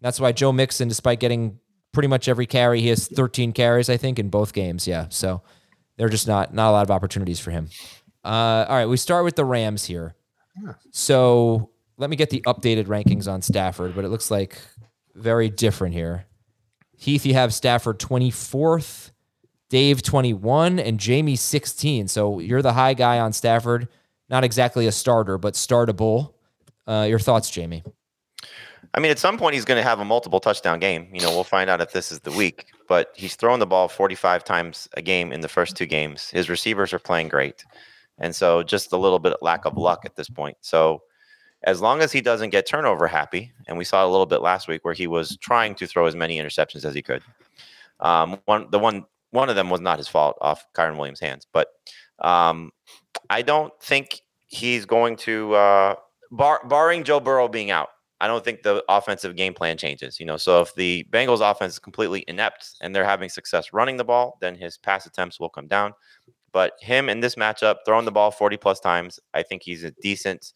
That's why Joe Mixon, despite getting pretty much every carry, he has 13 carries, I think, in both games. Yeah, so they're just not a lot of opportunities for him. All right, we start with the Rams here. So let me get the updated rankings on Stafford, but it looks like very different here. Heath, you have Stafford 24th, Dave 21, and Jamie 16. So you're the high guy on Stafford. Not exactly a starter, but startable. Your thoughts, Jamie? I mean, at some point he's going to have a multiple touchdown game. You know, we'll find out if this is the week. But he's thrown the ball 45 times a game in the first 2 games. His receivers are playing great. And so just a little bit of lack of luck at this point. So as long as he doesn't get turnover happy, and we saw a little bit last week where he was trying to throw as many interceptions as he could. One of them was not his fault, off Kyron Williams' hands. But I don't think he's going to, barring Joe Burrow being out, I don't think the offensive game plan changes. You know, so if the Bengals offense is completely inept and they're having success running the ball, then his pass attempts will come down. But him in this matchup, throwing the ball 40-plus times, I think he's a decent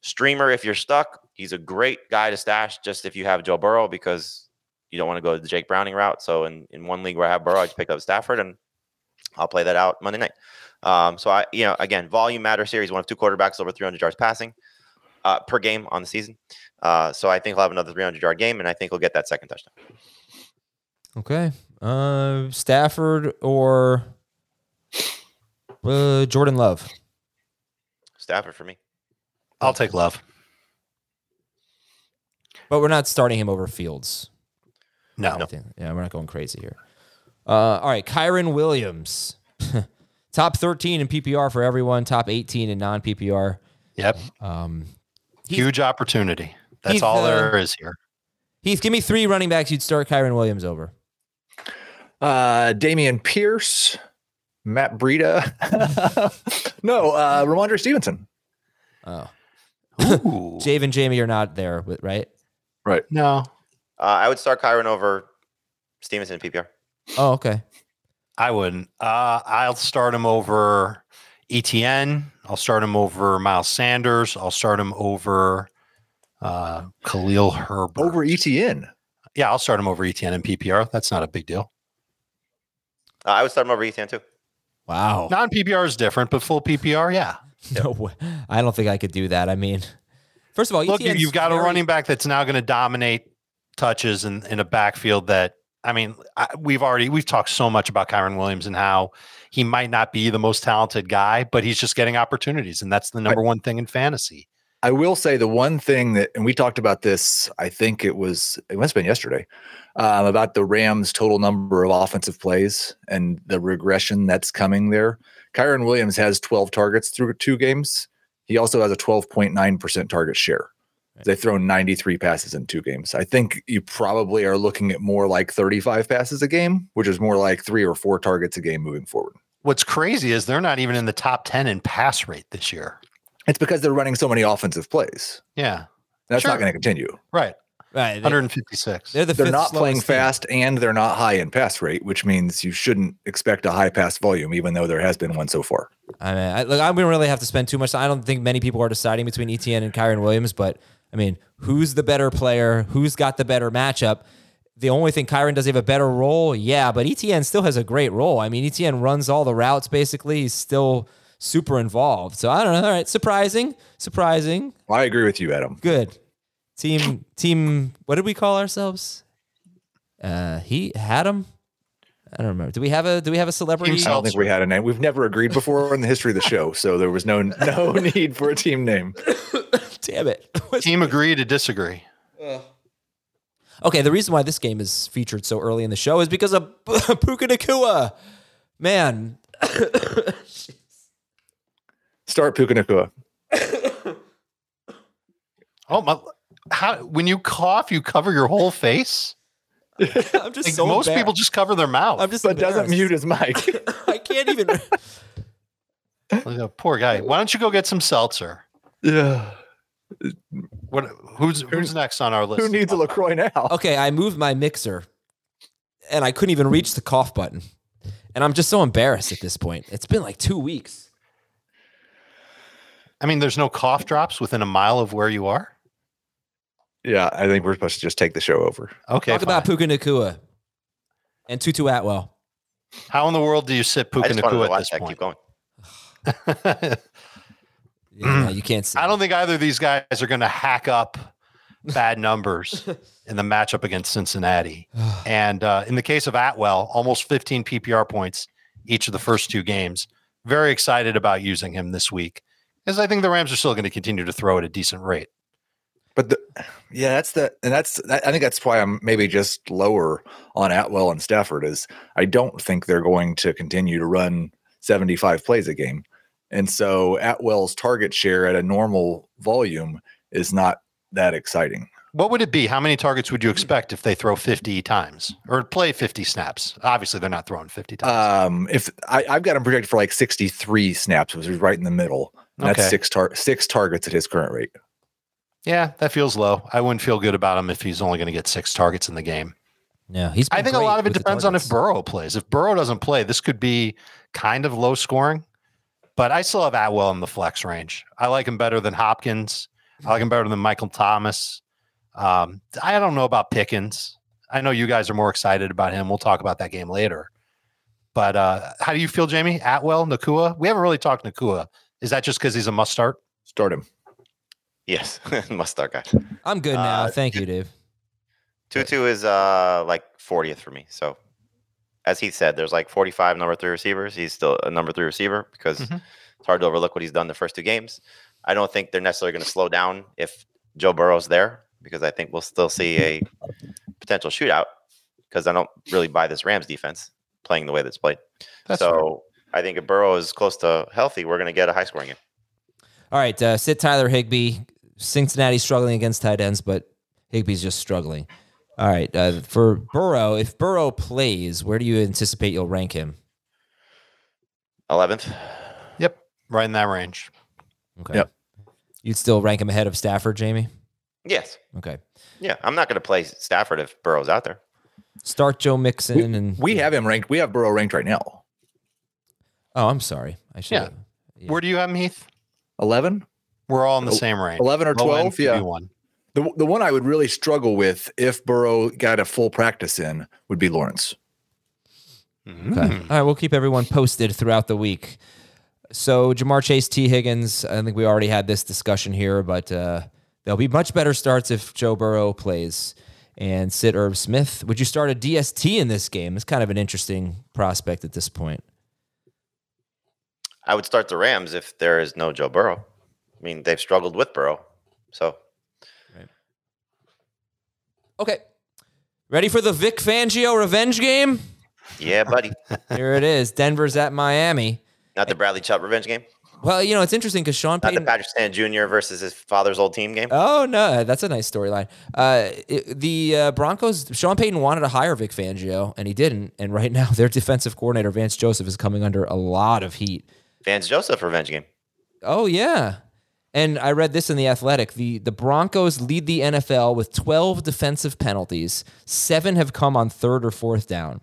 streamer if you're stuck. He's a great guy to stash just if you have Joe Burrow because you don't want to go the Jake Browning route. So in one league where I have Burrow, I just pick up Stafford, and I'll play that out Monday night. Again, volume matters here. He's one of 2 quarterbacks over 300 yards passing per game on the season. So I think he'll have another 300-yard game, and I think he'll get that second touchdown. Okay. Stafford or... Jordan Love. Stafford for me. I'll take Love. But we're not starting him over Fields. No. Yeah, we're not going crazy here. All right, Kyron Williams. Top 13 in PPR for everyone, top 18 in non-PPR. Yep. Huge opportunity. That's all there is here. Heath, give me 3 running backs you'd start Kyron Williams over. Dameon Pierce. Matt Breida. Ramondre Stevenson. Oh. Jave and Jamie are not there, right? Right. No. I would start Kyron over Stevenson in PPR. Oh, okay. I wouldn't. I'll start him over ETN. I'll start him over Miles Sanders. I'll start him over Khalil Herbert. Over ETN? Yeah, I'll start him over ETN in PPR. That's not a big deal. I would start him over ETN, too. Wow. Non-PPR is different, but full PPR, yeah. No way. I don't think I could do that. I mean, first of all, look, you've got a running back that's now going to dominate touches in a backfield that, I mean, we've talked so much about Kyron Williams and how he might not be the most talented guy, but he's just getting opportunities, and that's the number one thing in fantasy. I will say the one thing that, and we talked about this, I think it must have been yesterday, about the Rams' total number of offensive plays and the regression that's coming there. Kyron Williams has 12 targets through 2 games. He also has a 12.9% target share. They throw 93 passes in two games. I think you probably are looking at more like 35 passes a game, which is more like 3 or 4 targets a game moving forward. What's crazy is they're not even in the top 10 in pass rate this year. It's because they're running so many offensive plays. Yeah. That's not going to continue. Right. Right. 156. They're not playing fast and they're not high in pass rate, which means you shouldn't expect a high pass volume, even though there has been one so far. I mean, I don't really have to spend too much time. I don't think many people are deciding between Etienne and Kyren Williams, but I mean, who's the better player? Who's got the better matchup? The only thing, Kyren does have a better role. Yeah, but Etienne still has a great role. I mean, Etienne runs all the routes, basically. He's still super involved. So I don't know. All right. Surprising. Well, I agree with you, Adam. Good. Team, what did we call ourselves? He had him. I don't remember. Do we have a celebrity? I don't think we had a name. We've never agreed before in the history of the show, so there was no need for a team name. Damn it. Team agree to disagree. Okay, the reason why this game is featured so early in the show is because of Puka Nacua. Man. Start Puka Nacua. Oh, my... How, when you cough, you cover your whole face? I'm just like so most people just cover their mouth. I'm just but doesn't mute his mic. I can't even. Poor guy. Why don't you go get some seltzer? Yeah. What? Who's next on our list? Who needs a LaCroix now? Okay, I moved my mixer, and I couldn't even reach the cough button, and I'm just so embarrassed at this point. It's been like 2 weeks. I mean, there's no cough drops within a mile of where you are. Yeah, I think we're supposed to just take the show over. Okay, talk about Puka Nacua and Tutu Atwell. How in the world do you sit Puka Nacua at this point? Keep going. Yeah, no, you can't see. I don't think either of these guys are going to hack up bad numbers in the matchup against Cincinnati. And in the case of Atwell, almost 15 PPR points each of the first 2 games. Very excited about using him this week, because I think the Rams are still going to continue to throw at a decent rate. But I think that's why I'm maybe just lower on Atwell and Stafford, is I don't think they're going to continue to run 75 plays a game. And so Atwell's target share at a normal volume is not that exciting. What would it be? How many targets would you expect if they throw 50 times or play 50 snaps? Obviously, they're not throwing 50 times. If I've got him projected for like 63 snaps, which is right in the middle. And okay. That's six targets at his current rate. Yeah, that feels low. I wouldn't feel good about him if he's only going to get 6 targets in the game. Yeah, I think a lot of it depends on if Burrow plays. If Burrow doesn't play, this could be kind of low scoring, but I still have Atwell in the flex range. I like him better than Hopkins. I like him better than Michael Thomas. I don't know about Pickens. I know you guys are more excited about him. We'll talk about that game later. But how do you feel, Jamie? Atwell, Nacua? We haven't really talked Nacua. Is that just because he's a must start? Start him. Yes, must start guy. I'm good now. Thank you, Dave. Tutu is like 40th for me. So, as he said, there's like 45 number 3 receivers. He's still a number 3 receiver because it's hard to overlook what he's done the first 2 games. I don't think they're necessarily going to slow down if Joe Burrow's there, because I think we'll still see a potential shootout, because I don't really buy this Rams defense playing the way that's played. That's so fair. I think if Burrow is close to healthy, we're going to get a high scoring game. All right, sit Tyler Higbee. Cincinnati's struggling against tight ends, but Higbee's just struggling. All right, for Burrow, if Burrow plays, where do you anticipate you'll rank him? 11th. Yep, right in that range. Okay. Yep. You'd still rank him ahead of Stafford, Jamie? Yes. Okay. Yeah, I'm not going to play Stafford if Burrow's out there. Start Joe Mixon. We have him ranked. We have Burrow ranked right now. Oh, I'm sorry. I should have. Yeah. Where do you have him, Heath? 11? We're all in the same range. 11 or 12, yeah. The one I would really struggle with if Burrow got a full practice in would be Lawrence. Mm-hmm. Okay. All right, we'll keep everyone posted throughout the week. So Jamar Chase, T. Higgins, I think we already had this discussion here, but there'll be much better starts if Joe Burrow plays. And sit Herb Smith. Would you start a DST in this game? It's kind of an interesting prospect at this point. I would start the Rams if there is no Joe Burrow. I mean, they've struggled with Burrow. So, right. Okay. Ready for the Vic Fangio revenge game? Yeah, buddy. Here it is. Denver's at Miami. Not the Bradley Chubb revenge game? Well, you know, it's interesting because Sean Payton... Not the Patrick Stan Jr. versus his father's old team game? Oh, no. That's a nice storyline. The Broncos... Sean Payton wanted to hire Vic Fangio, and he didn't. And right now, their defensive coordinator, Vance Joseph, is coming under a lot of heat. Vance Joseph revenge game. Oh, yeah. And I read this in The Athletic. The Broncos lead the NFL with 12 defensive penalties. 7 have come on third or fourth down.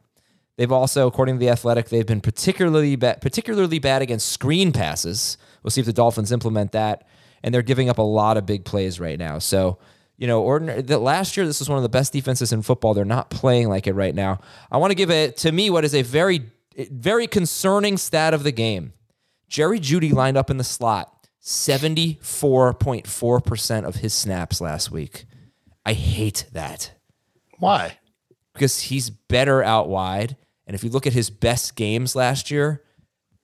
They've also, according to The Athletic, they've been particularly bad against screen passes. We'll see if the Dolphins implement that. And they're giving up a lot of big plays right now. So, you know, last year, this was one of the best defenses in football. They're not playing like it right now. I want to give it, to me, what is a very, very concerning stat of the game. Jerry Jeudy lined up in the slot 74.4% of his snaps last week. I hate that. Why? Because he's better out wide. And if you look at his best games last year,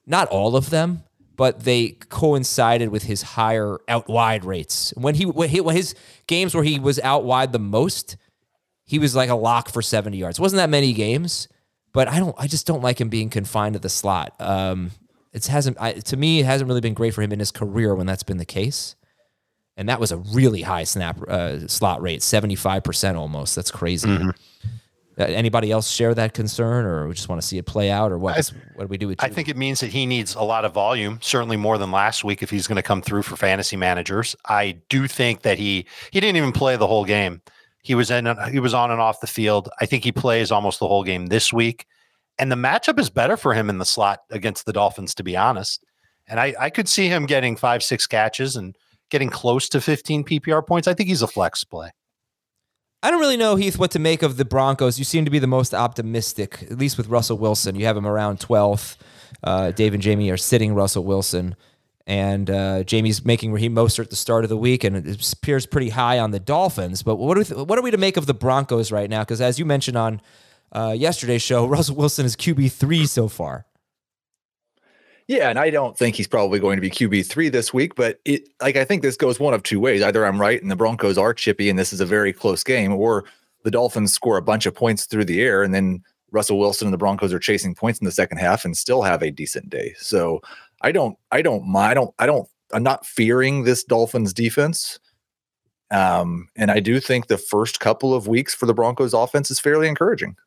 not all of them, but they coincided with his higher out wide rates. When his games where he was out wide the most, he was like a lock for 70 yards. It wasn't that many games, but I just don't like him being confined to the slot. It hasn't really been great for him in his career when that's been the case. And that was a really high slot rate, 75% almost. That's crazy. Mm-hmm. Anybody else share that concern, or we just want to see it play out, or what? What do we do with you? I think it means that he needs a lot of volume, certainly more than last week if he's going to come through for fantasy managers. I do think that he didn't even play the whole game. He was on and off the field. I think he plays almost the whole game this week, and the matchup is better for him in the slot against the Dolphins, to be honest. And I could see him getting 5-6 catches and getting close to 15 PPR points. I think he's a flex play. I don't really know, Heath, what to make of the Broncos. You seem to be the most optimistic, at least with Russell Wilson. You have him around 12th. Dave and Jamie are sitting Russell Wilson. And Jamie's making Raheem Mostert at the start of the week, and it appears pretty high on the Dolphins. But what are we to make of the Broncos right now? Because as you mentioned on yesterday's show, Russell Wilson is QB3 so far. Yeah, and I don't think he's probably going to be QB3 this week, but I think this goes one of two ways. Either I'm right and the Broncos are chippy and this is a very close game, or the Dolphins score a bunch of points through the air and then Russell Wilson and the Broncos are chasing points in the second half and still have a decent day. So I'm not fearing this Dolphins defense. And I do think the first couple of weeks for the Broncos offense is fairly encouraging.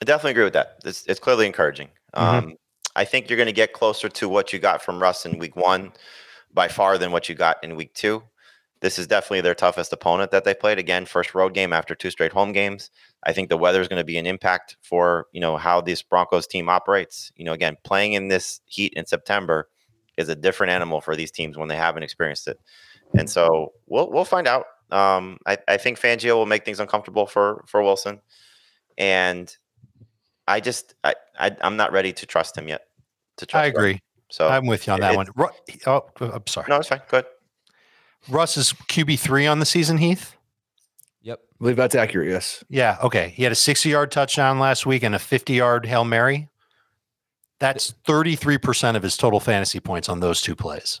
I definitely agree with that. It's clearly encouraging. Mm-hmm. I think you're going to get closer to what you got from Russ in week one by far than what you got in week two. This is definitely their toughest opponent that they played. Again, first road game after 2 straight home games. I think the weather is going to be an impact for, you know, how this Broncos team operates. You know, again, playing in this heat in September is a different animal for these teams when they haven't experienced it. And so we'll find out. I think Fangio will make things uncomfortable for Wilson. And I'm not ready to trust him yet. I agree. So I'm with you on that one. Oh, I'm sorry. No, it's fine. Go ahead. Russ is QB3 on the season, Heath? Yep. I believe that's accurate, yes. Yeah, okay. He had a 60-yard touchdown last week and a 50-yard Hail Mary. That's 33% of his total fantasy points on those 2 plays.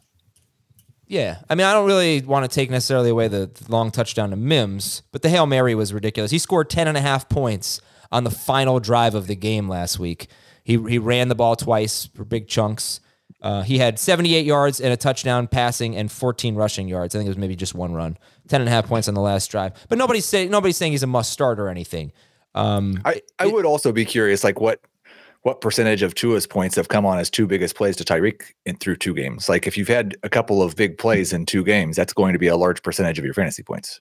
Yeah. I mean, I don't really want to take necessarily away the long touchdown to Mims, but the Hail Mary was ridiculous. He scored 10.5 points on the final drive of the game last week. He ran the ball twice for big chunks. He had 78 yards and a touchdown passing and 14 rushing yards. I think it was maybe just 1 run. 10.5 points on the last drive. But nobody's saying he's a must start or anything. I would also be curious, like what percentage of Tua's points have come on as 2 biggest plays to Tyreek through 2 games? Like if you've had a couple of big plays in 2 games, that's going to be a large percentage of your fantasy points.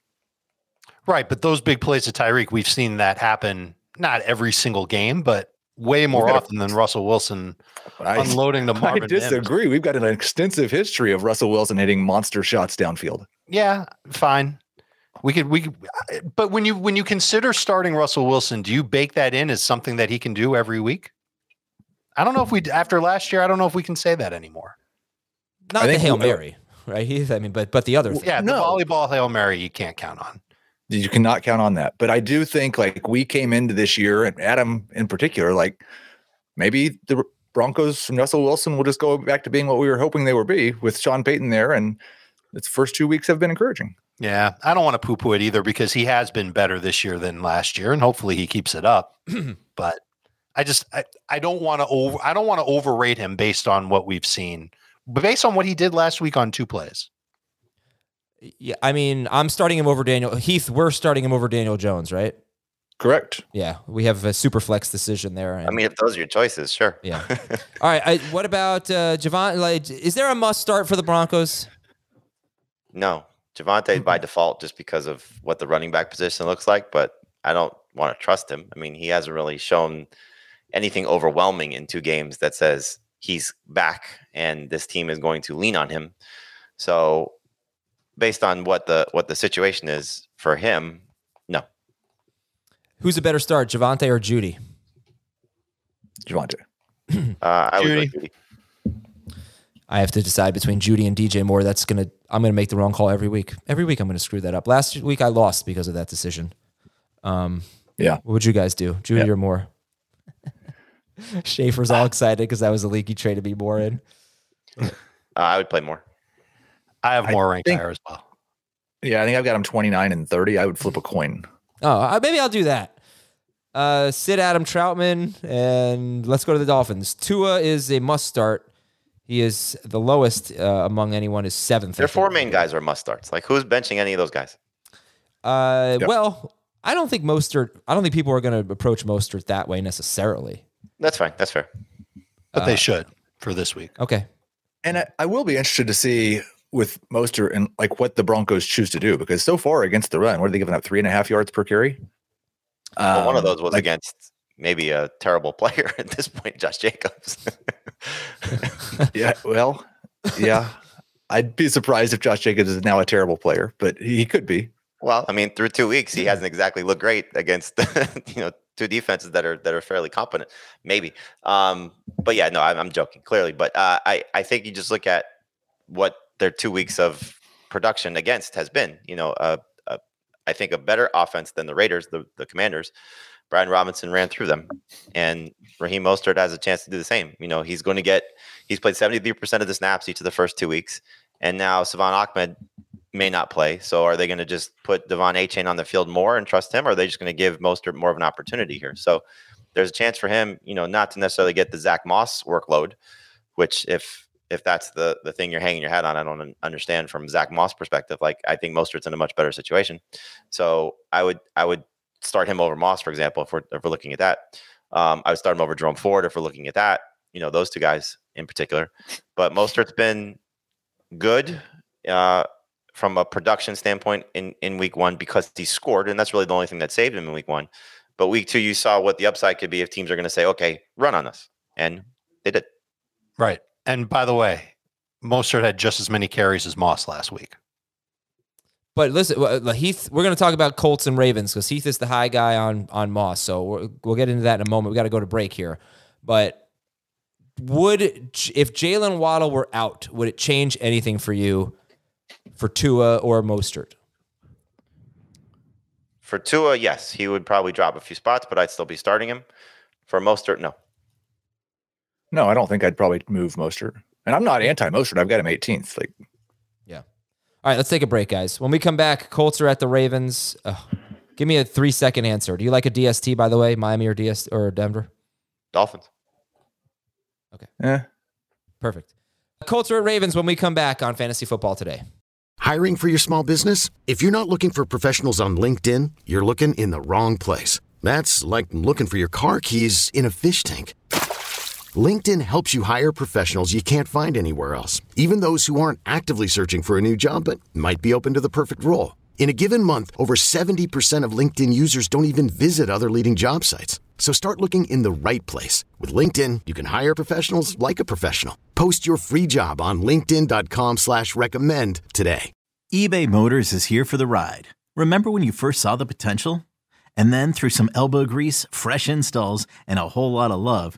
Right, but those big plays to Tyreek, we've seen that happen. Not every single game, but way more often than Russell Wilson unloading to Marvin. I disagree. We've got an extensive history of Russell Wilson hitting monster shots downfield. Yeah, fine. But when you consider starting Russell Wilson, do you bake that in as something that he can do every week? I don't know if we, after last year, I don't know if we can say that anymore. Not the Hail Mary, right? But the other thing. Yeah, the volleyball Hail Mary you can't count on. You cannot count on that. But I do think, like, we came into this year, and Adam in particular, like, maybe the Broncos from Russell Wilson will just go back to being what we were hoping they would be with Sean Payton there. And its first 2 weeks have been encouraging. Yeah. I don't want to poo-poo it either because he has been better this year than last year. And hopefully he keeps it up. But I don't want to overrate him based on what we've seen based on what he did last week on two plays. Yeah, I mean, I'm starting him over Daniel Heath. We're starting him over Daniel Jones, right? Correct. Yeah, we have a super flex decision there. I mean, if those are your choices, sure. Yeah. All right. What about Javonte? Like, is there a must start for the Broncos? No, Javonte by default, just because of what the running back position looks like. But I don't want to trust him. I mean, he hasn't really shown anything overwhelming in two games that says he's back and this team is going to lean on him. So, based on what the situation is for him, no. Who's a better start, Javonte or Judy? Javonte. I would go Judy. I have to decide between Judy and DJ Moore. I'm gonna make the wrong call every week. Every week I'm gonna screw that up. Last week I lost because of that decision. Yeah. What would you guys do, Judy or Moore? Schaefer's all excited because that was a league he traded me Moore in. I would play Moore. I have Moore ranked higher as well. Yeah, I think I've got him 29 and 30. I would flip a coin. Oh, maybe I'll do that. Sit Adam Troutman, and let's go to the Dolphins. Tua is a must-start. He is the lowest among anyone, is 7th. Their four main guys are must-starts. Like, who's benching any of those guys? Yep. Well, I don't think people are going to approach Mostert that way necessarily. That's fine. That's fair. But they should for this week. Okay. And I will be interested to see with Mostert and like what the Broncos choose to do, because so far against the run, what are they giving up? 3.5 yards per carry. Well, one of those was against maybe a terrible player at this point, Josh Jacobs. Yeah. Well, yeah, I'd be surprised if Josh Jacobs is now a terrible player, but he could be. Well, I mean, through 2 weeks, he hasn't exactly looked great against, two defenses that are fairly competent, maybe. But yeah, no, I'm joking clearly, but I think you just look at what their 2 weeks of production against has been, I think a better offense than the Raiders, the Commanders. Brian Robinson ran through them, and Raheem Mostert has a chance to do the same. You know, he's played 73% of the snaps each of the first 2 weeks, and now Savon Ahmed may not play. So are they going to just put Devon Achane on the field more and trust him? Or are they just going to give Mostert more of an opportunity here? So there's a chance for him, not to necessarily get the Zack Moss workload, which if that's the thing you're hanging your hat on, I don't understand from Zack Moss perspective. Like, I think Mostert's in a much better situation. So I would start him over Moss, for example, if we're looking at that. I would start him over Jerome Ford if we're looking at that, those two guys in particular. But Mostert's been good from a production standpoint in week one because he scored, and that's really the only thing that saved him in week one. But week two, you saw what the upside could be if teams are going to say, okay, run on us. And they did. Right. And by the way, Mostert had just as many carries as Moss last week. But listen, Heath, we're going to talk about Colts and Ravens because Heath is the high guy on Moss. So we'll get into that in a moment. We got to go to break here. But if Jaylen Waddle were out, would it change anything for you for Tua or Mostert? For Tua, yes. He would probably drop a few spots, but I'd still be starting him. For Mostert, no. No, I don't think I'd probably move Mostert. And I'm not anti-Mostert. I've got him 18th. Like, yeah. All right, let's take a break, guys. When we come back, Colts are at the Ravens. Give me a 3-second answer. Do you like a DST, by the way, Miami or DST or Denver? Dolphins. Okay. Yeah. Perfect. Colts are at Ravens when we come back on Fantasy Football Today. Hiring for your small business? If you're not looking for professionals on LinkedIn, you're looking in the wrong place. That's like looking for your car keys in a fish tank. LinkedIn helps you hire professionals you can't find anywhere else, even those who aren't actively searching for a new job but might be open to the perfect role. In a given month, over 70% of LinkedIn users don't even visit other leading job sites. So start looking in the right place. With LinkedIn, you can hire professionals like a professional. Post your free job on linkedin.com/recommend today. eBay Motors is here for the ride. Remember when you first saw the potential? And then through some elbow grease, fresh installs, and a whole lot of love,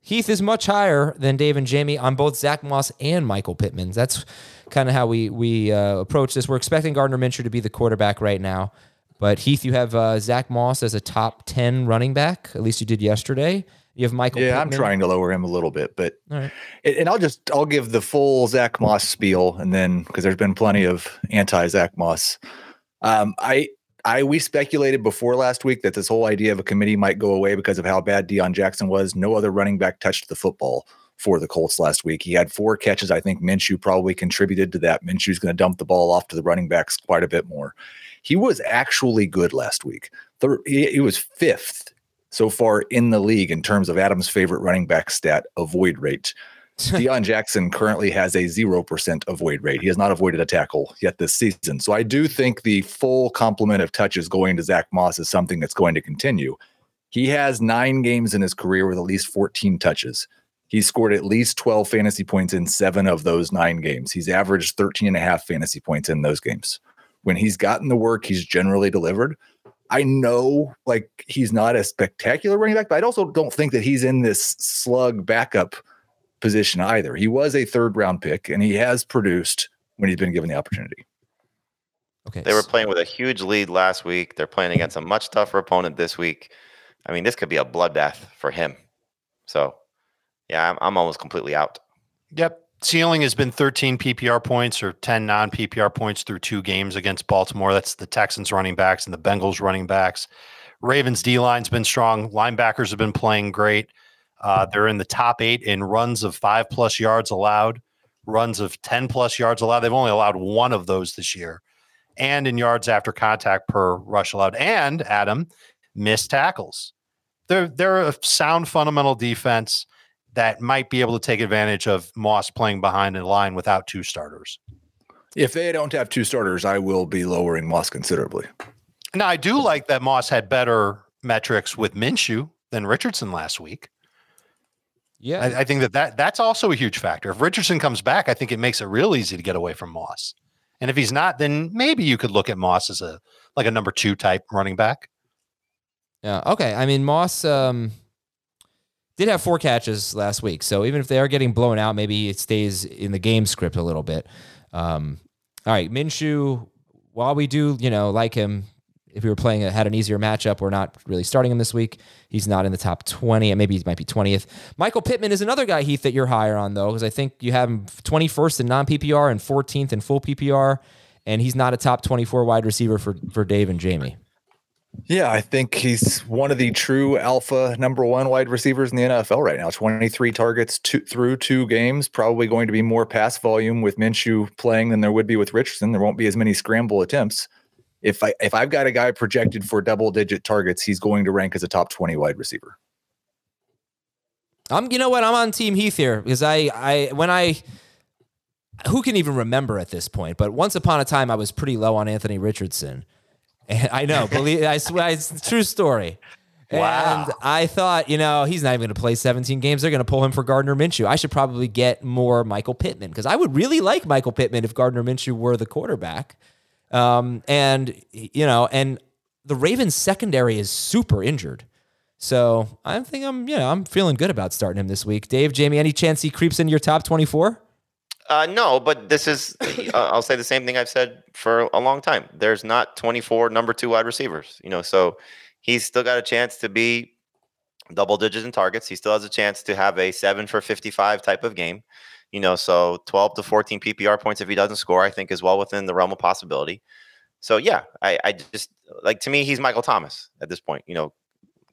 Heath is much higher than Dave and Jamie on both Zack Moss and Michael Pittman. That's kind of how we approach this. We're expecting Gardner Minshew to be the quarterback right now. But Heath, you have Zack Moss as a top 10 running back. At least you did yesterday. You have Michael Pittman. I'm trying to lower him a little bit, but right. And I'll give the full Zack Moss spiel, and then because there's been plenty of anti-Zack Moss. We speculated before last week that this whole idea of a committee might go away because of how bad Deion Jackson was. No other running back touched the football for the Colts last week. He had 4 catches. I think Minshew probably contributed to that. Minshew's going to dump the ball off to the running backs quite a bit more. He was actually good last week. He was 5th so far in the league in terms of Adam's favorite running back stat, avoid rate. Deion Jackson currently has a 0% avoid rate. He has not avoided a tackle yet this season. So I do think the full complement of touches going to Zack Moss is something that's going to continue. He has 9 games in his career with at least 14 touches. He scored at least 12 fantasy points in 7 of those 9 games. He's averaged 13.5 fantasy points in those games. When he's gotten the work, he's generally delivered. I know, like, he's not a spectacular running back, but I also don't think that he's in this slug backup position either. He was a 3rd-round pick, and he has produced when he's been given the opportunity. Okay, they were playing with a huge lead last week. They're playing against a much tougher opponent this week. I mean, this could be a bloodbath for him. So, yeah, I'm almost completely out. Yep. Ceiling has been 13 PPR points or 10 non-PPR points through 2 games against Baltimore. That's the Texans running backs and the Bengals running backs. Ravens D-line's been strong. Linebackers have been playing great. They're in the top 8 in runs of 5-plus yards allowed, runs of 10-plus yards allowed. They've only allowed 1 of those this year. And in yards after contact per rush allowed. And, Adam, missed tackles. They're a sound fundamental defense that might be able to take advantage of Moss playing behind in line without 2 starters. If they don't have 2 starters, I will be lowering Moss considerably. Now, I do like that Moss had better metrics with Minshew than Richardson last week. Yeah, I think that's also a huge factor. If Richardson comes back, I think it makes it real easy to get away from Moss. And if he's not, then maybe you could look at Moss as a number 2 type running back. Yeah. Okay. I mean, Moss did have 4 catches last week, so even if they are getting blown out, maybe it stays in the game script a little bit. All right, Minshew. While we do, like him. If we were playing, had an easier matchup. We're not really starting him this week. He's not in the top 20. Maybe he might be 20th. Michael Pittman is another guy, Heath, that you're higher on, though, because I think you have him 21st in non-PPR and 14th in full PPR, and he's not a top 24 wide receiver for Dave and Jamie. Yeah, I think he's one of the true alpha number 1 wide receivers in the NFL right now. 23 targets through 2 games, probably going to be more pass volume with Minshew playing than there would be with Richardson. There won't be as many scramble attempts. If I've got a guy projected for double-digit targets, he's going to rank as a top 20 wide receiver. You know what? I'm on Team Heath here because who can even remember at this point? But once upon a time, I was pretty low on Anthony Richardson. And I know, I swear, it's a true story. Wow. And I thought, he's not even going to play 17 games. They're going to pull him for Gardner Minshew. I should probably get more Michael Pittman because I would really like Michael Pittman if Gardner Minshew were the quarterback. And the Ravens secondary is super injured. So I think I'm feeling good about starting him this week. Dave, Jamie, any chance he creeps into your top 24? No, but this is, I'll say the same thing I've said for a long time. There's not 24 number 2 wide receivers, so he's still got a chance to be double digits in targets. He still has a chance to have a 7 for 55 type of game. So 12 to 14 PPR points if he doesn't score, I think is well within the realm of possibility. So, yeah, I just, like, to me, he's Michael Thomas at this point, going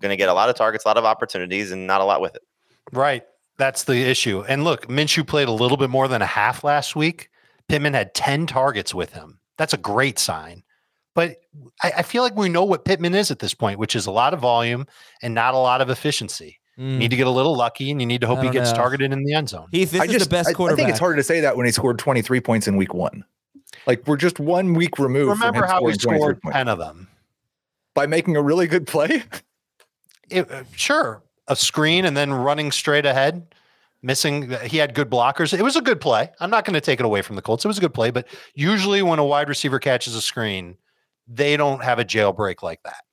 to get a lot of targets, a lot of opportunities, and not a lot with it. Right. That's the issue. And look, Minshew played a little bit more than a half last week. Pittman had 10 targets with him. That's a great sign. But I feel like we know what Pittman is at this point, which is a lot of volume and not a lot of efficiency. You need to get a little lucky, and you need to hope he gets targeted in the end zone. Heath, is the best quarterback. I think it's hard to say that when he scored 23 points in week 1. Like, we're just 1 week removed. Remember how he scored 10 of them. by making a really good play? Sure. A screen and then running straight ahead, missing. He had good blockers. It was a good play. I'm not going to take it away from the Colts. It was a good play, but usually when a wide receiver catches a screen, they don't have a jailbreak like that.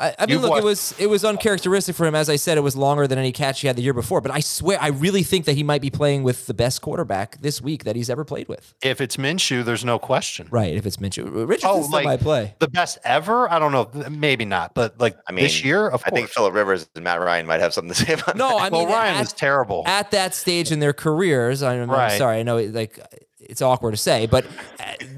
I mean, look, it was uncharacteristic for him. As I said, it was longer than any catch he had the year before, but I swear, I really think that he might be playing with the best quarterback this week that he's ever played with. If it's Minshew, there's no question. Right, if it's Minshew. Richardson's still my play. The best ever? I don't know. Maybe not, but this year, of course. I think Phillip Rivers and Matt Ryan might have something to say about that. I mean, Ryan was terrible. At that stage in their careers, I'm sorry, I know, it's awkward to say, but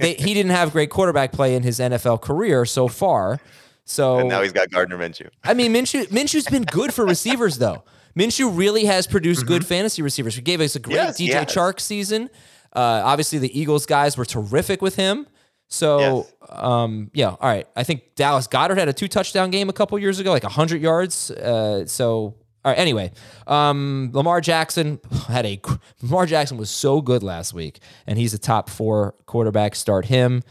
he didn't have great quarterback play in his NFL career so far. So and now he's got Gardner Minshew. I mean, Minshew's been good for receivers, though. Minshew really has produced good fantasy receivers. He gave us a great DJ Chark season. Obviously, the Eagles guys were terrific with him. So, all right. I think Dallas Goedert had a 2-touchdown game a couple years ago, like 100 yards. All right, anyway, Lamar Jackson was so good last week, and he's a top 4 quarterback. Start him.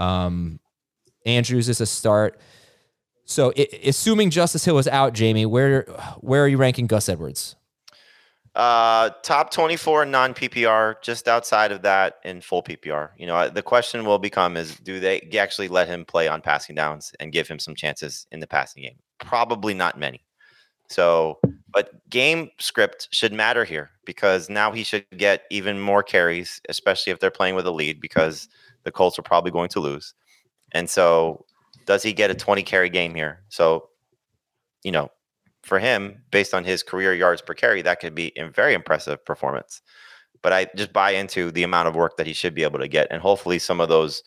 Andrews is a start. So, assuming Justice Hill is out, Jamie, where are you ranking Gus Edwards? Top 24 non-PPR, just outside of that in full PPR. You know, the question will become is, do they actually let him play on passing downs and give him some chances in the passing game? Probably not many. So, but game script should matter here because now he should get even more carries, especially if they're playing with a lead because the Colts are probably going to lose. And so, does he get a 20-carry game here? So, you know, for him, based on his career yards per carry, that could be a very impressive performance. But I just buy into the amount of work that he should be able to get. And hopefully some of those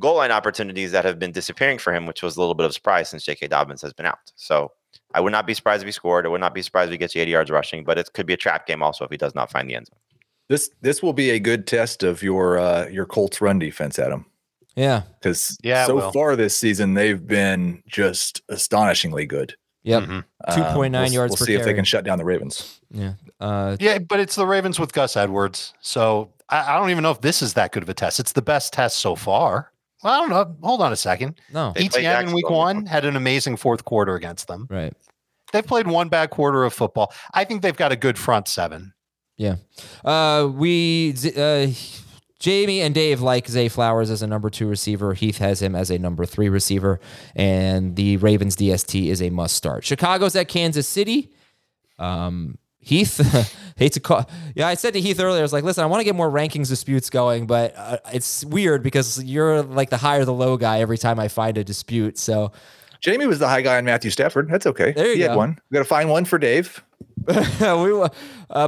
goal line opportunities that have been disappearing for him, which was a little bit of a surprise since J.K. Dobbins has been out. So, I would not be surprised if he scored. I would not be surprised if he gets 80 yards rushing, but it could be a trap game also if he does not find the end zone. This will be a good test of your Colts run defense, Adam. Yeah. Because so far this season, they've been just astonishingly good. Yep. 2.9 yards per carry. We'll see if they can shut down the Ravens. Yeah. But it's the Ravens with Gus Edwards. So I don't even know if this is that good of a test. It's the best test so far. Well, I don't know. Hold on a second. No. ETN in week 1 had an amazing fourth quarter against them. Right. They've played one bad quarter of football. I think they've got a good front 7. Yeah. Jamie and Dave like Zay Flowers as a number 2 receiver. Heath has him as a number 3 receiver. And the Ravens DST is a must start. Chicago's at Kansas City. Heath, hate to call. Yeah, I said to Heath earlier, I was like, listen, I want to get more rankings disputes going, but it's weird because you're like the high or the low guy every time I find a dispute. So Jamie was the high guy on Matthew Stafford. That's okay. There you go. Had one. We got to find one for Dave.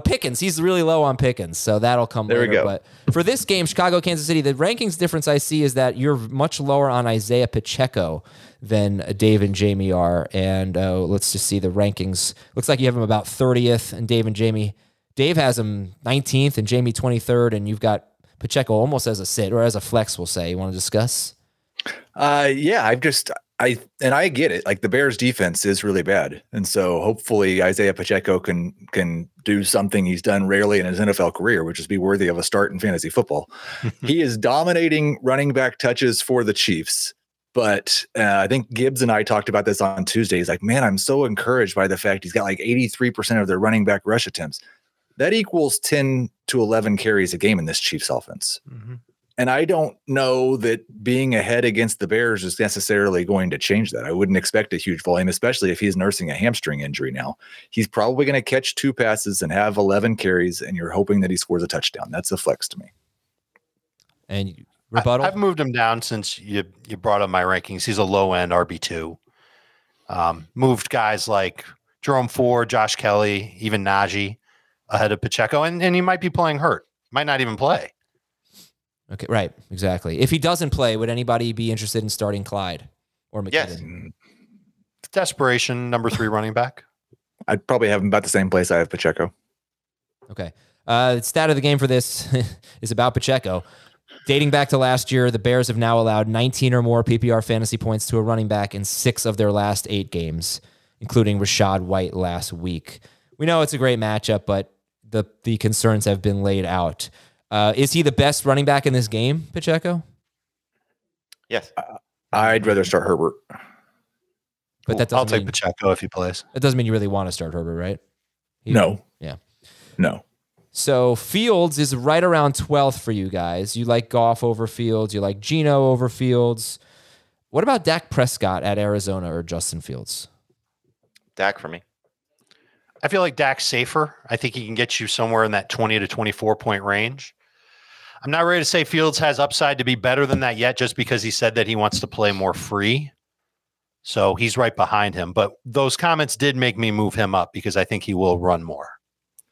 Pickens. He's really low on Pickens, so that'll come there later. We go. But for this game, Chicago, Kansas City, the rankings difference I see is that you're much lower on Isaiah Pacheco than Dave and Jamie are. And let's just see the rankings. Looks like you have him about 30th, and Dave and Jamie. Dave has him 19th, and Jamie 23rd, and you've got Pacheco almost as a sit or as a flex, we'll say. You want to discuss? I get it. Like the Bears defense is really bad. And so hopefully Isaiah Pacheco can do something he's done rarely in his NFL career, which is be worthy of a start in fantasy football. He is dominating running back touches for the Chiefs. But I think Gibbs and I talked about this on Tuesday. He's like, man, I'm so encouraged by the fact he's got like 83% of their running back rush attempts. That equals 10 to 11 carries a game in this Chiefs offense. Mm-hmm. And I don't know that being ahead against the Bears is necessarily going to change that. I wouldn't expect a huge volume, especially if he's nursing a hamstring injury now. He's probably going to catch 2 passes and have 11 carries, and you're hoping that he scores a touchdown. That's a flex to me. And rebuttal? I've moved him down since you brought up my rankings. He's a low-end RB2. Moved guys like Jerome Ford, Josh Kelly, even Najee ahead of Pacheco, and he might be playing hurt. Might not even play. Okay, right, exactly. If he doesn't play, would anybody be interested in starting Clyde or McKinnon? Yes. Desperation, number 3 running back. I'd probably have him about the same place I have Pacheco. Okay. Stat of the game for this is about Pacheco. Dating back to last year, the Bears have now allowed 19 or more PPR fantasy points to a running back in 6 of their last 8 games, including Rachaad White last week. We know it's a great matchup, but the concerns have been laid out. Is he the best running back in this game, Pacheco? Yes. I'd rather start Herbert. But that doesn't I'll take mean, Pacheco if he plays. That doesn't mean you really want to start Herbert, right? No. Yeah. No. So Fields is right around 12th for you guys. You like Goff over Fields. You like Geno over Fields. What about Dak Prescott at Arizona or Justin Fields? Dak for me. I feel like Dak's safer. I think he can get you somewhere in that 20 to 24 point range. I'm not ready to say Fields has upside to be better than that yet, just because he said that he wants to play more free. So he's right behind him. But those comments did make me move him up because I think he will run more.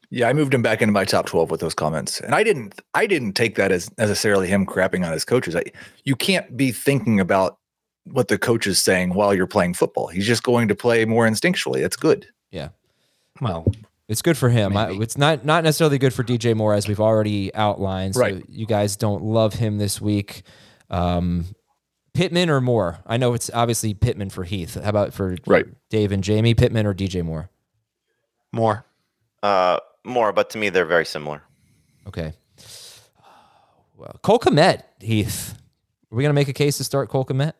Yeah, I moved him back into my top 12 with those comments. And I didn't take that as necessarily him crapping on his coaches. You can't be thinking about what the coach is saying while you're playing football. He's just going to play more instinctually. That's good. Yeah. Well, it's good for him. It's not necessarily good for DJ Moore, as we've already outlined. So right. You guys don't love him this week. Pittman or Moore? I know it's obviously Pittman for Heath. How about for Dave and Jamie? Pittman or DJ Moore? Moore. Moore, but to me, they're very similar. Okay. Well, Cole Kmet, Heath. Are we going to make a case to start Cole Kmet?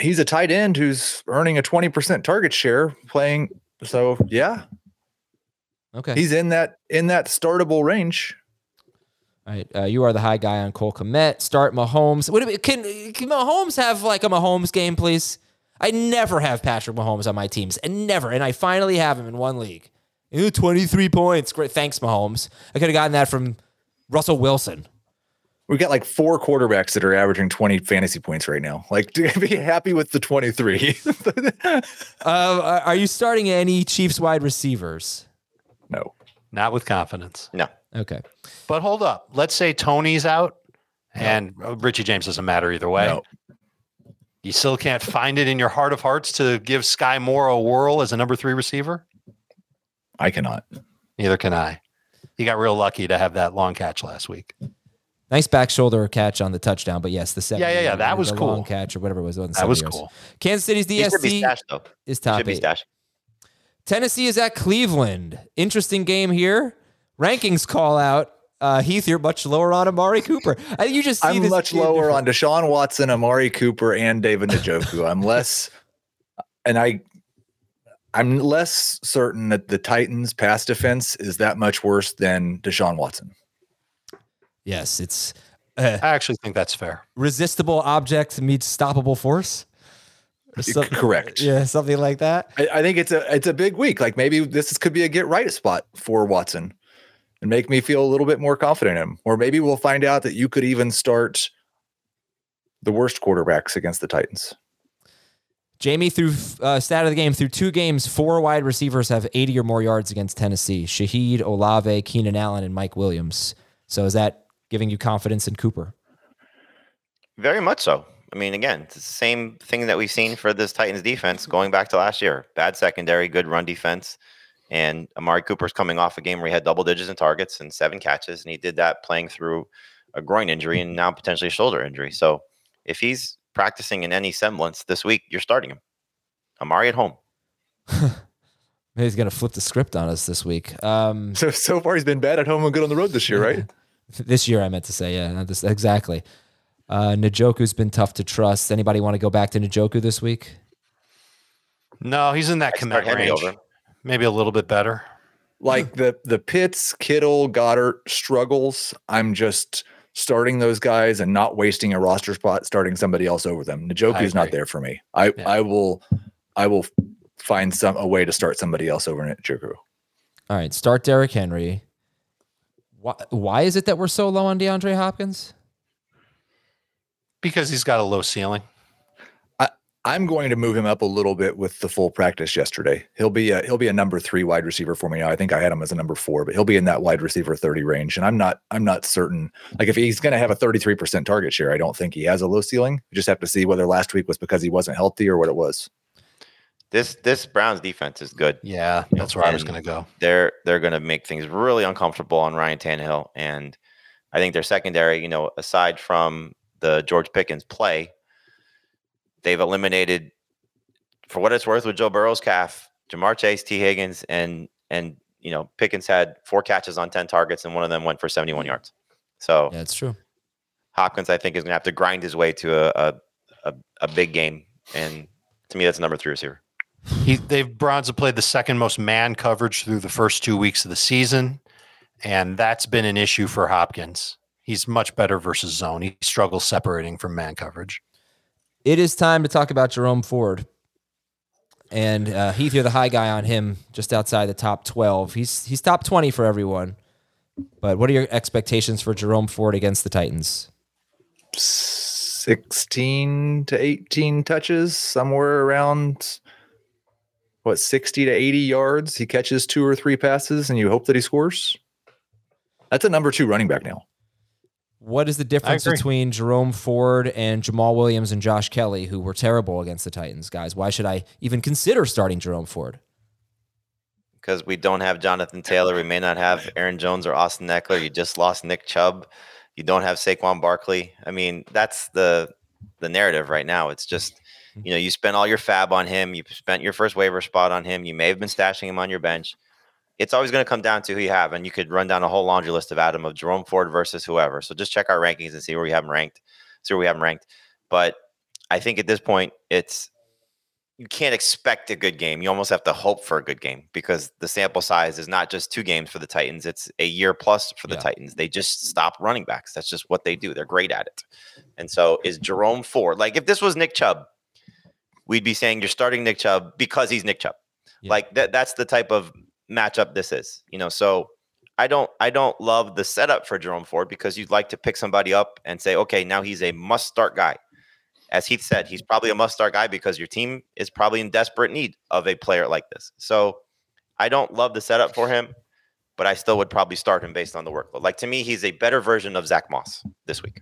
He's a tight end who's earning a 20% target share playing. So, yeah. Okay. He's in that startable range. All right, you are the high guy on Cole Kmet. Start Mahomes. Can Mahomes have like a Mahomes game, please? I never have Patrick Mahomes on my teams, and I finally have him in one league. Ew, 23 points. Great, thanks, Mahomes. I could have gotten that from Russell Wilson. We've got like four quarterbacks that are averaging 20 fantasy points right now. Like, be happy with the 23. Are you starting any Chiefs wide receivers? No, not with confidence. No. Okay. But hold up. Let's say Tony's out and Richie James doesn't matter either way. No. You still can't find it in your heart of hearts to give Sky Moore a whirl as a number 3 receiver? I cannot. Neither can I. You got real lucky to have that long catch last week. Nice back shoulder catch on the touchdown, but yes, the 70. Yeah. That was cool. Long catch or whatever it was. That was cool. Kansas City's DSC is top 8. Tennessee is at Cleveland. Interesting game here. Rankings call out. Heath, you're much lower on Amari Cooper. You just see I'm much lower on Deshaun Watson, Amari Cooper, and David Njoku. I'm less certain that the Titans' pass defense is that much worse than Deshaun Watson. Yes, it's. I actually think that's fair. Resistible object meets stoppable force. Correct. Yeah, something like that. I think it's a big week. Like maybe this could be a get right spot for Watson. And make me feel a little bit more confident in him. Or maybe we'll find out that you could even start the worst quarterbacks against the Titans. Jamie, through stat of the game, through 2 games, 4 wide receivers have 80 or more yards against Tennessee. Shahid, Olave, Keenan Allen, and Mike Williams. So is that giving you confidence in Cooper? Very much so. I mean, again, it's the same thing that we've seen for this Titans defense going back to last year. Bad secondary, good run defense. And Amari Cooper's coming off a game where he had double digits in targets and 7 catches, and he did that playing through a groin injury and now potentially a shoulder injury. So if he's practicing in any semblance this week, you're starting him. Amari at home. Maybe he's going to flip the script on us this week. So far he's been bad at home and good on the road this year, right? This year I meant to say, yeah. Not this, exactly. Njoku's been tough to trust. Anybody want to go back to Njoku this week? No, he's in that command range. Over. Maybe a little bit better. Like the Pitts, Kittle, Goddard struggles. I'm just starting those guys and not wasting a roster spot, starting somebody else over them. Njoku's not there for me. I will find a way to start somebody else over Njoku. All right, start Derrick Henry. Why is it that we're so low on DeAndre Hopkins? Because he's got a low ceiling. I'm going to move him up a little bit with the full practice yesterday. He'll be a number 3 wide receiver for me now. I think I had him as a number 4, but he'll be in that wide receiver 30 range. And I'm not certain. Like if he's going to have a 33% target share, I don't think he has a low ceiling. You just have to see whether last week was because he wasn't healthy or what it was. This Browns defense is good. Yeah, that's where I was going to go. They're going to make things really uncomfortable on Ryan Tannehill, and I think their secondary, aside from the George Pickens play. They've eliminated, for what it's worth, with Joe Burrow's calf, Jamar Chase, T. Higgins, and Pickens had 4 catches on 10 targets, and one of them went for 71 yards. So yeah, that's true. Hopkins, I think, is going to have to grind his way to a big game, and To me, that's number three receiver. Browns have played the second most man coverage through the first 2 weeks of the season, and that's been an issue for Hopkins. He's much better versus zone. He struggles separating from man coverage. It is time to talk about Jerome Ford. And Heath, you're the high guy on him, just outside the top 12. He's top 20 for everyone. But what are your expectations for Jerome Ford against the Titans? 16 to 18 touches, somewhere around, 60 to 80 yards. He catches 2 or 3 passes, and you hope that he scores. That's a number 2 running back now. What is the difference between Jerome Ford and Jamal Williams and Josh Kelly, who were terrible against the Titans, guys? Why should I even consider starting Jerome Ford? Because we don't have Jonathan Taylor. We may not have Aaron Jones or Austin Eckler. You just lost Nick Chubb. You don't have Saquon Barkley. I mean, that's the narrative right now. It's just, you spent all your fab on him. You spent your first waiver spot on him. You may have been stashing him on your bench. It's always going to come down to who you have, and you could run down a whole laundry list of Adam of Jerome Ford versus whoever. So just check our rankings and see where we have him ranked. But I think at this point, you can't expect a good game. You almost have to hope for a good game because the sample size is not just 2 games for the Titans. It's a year plus for the Titans. They just stop running backs. That's just what they do. They're great at it. And so is Jerome Ford. Like if this was Nick Chubb, we'd be saying you're starting Nick Chubb because he's Nick Chubb. Yeah. Like that's the type of matchup this is, so I don't love the setup for Jerome Ford because you'd like to pick somebody up and say, okay, now he's a must start guy. As Heath said, he's probably a must start guy because your team is probably in desperate need of a player like this. So I don't love the setup for him, but I still would probably start him based on the workload. Like to me, he's a better version of Zack Moss this week.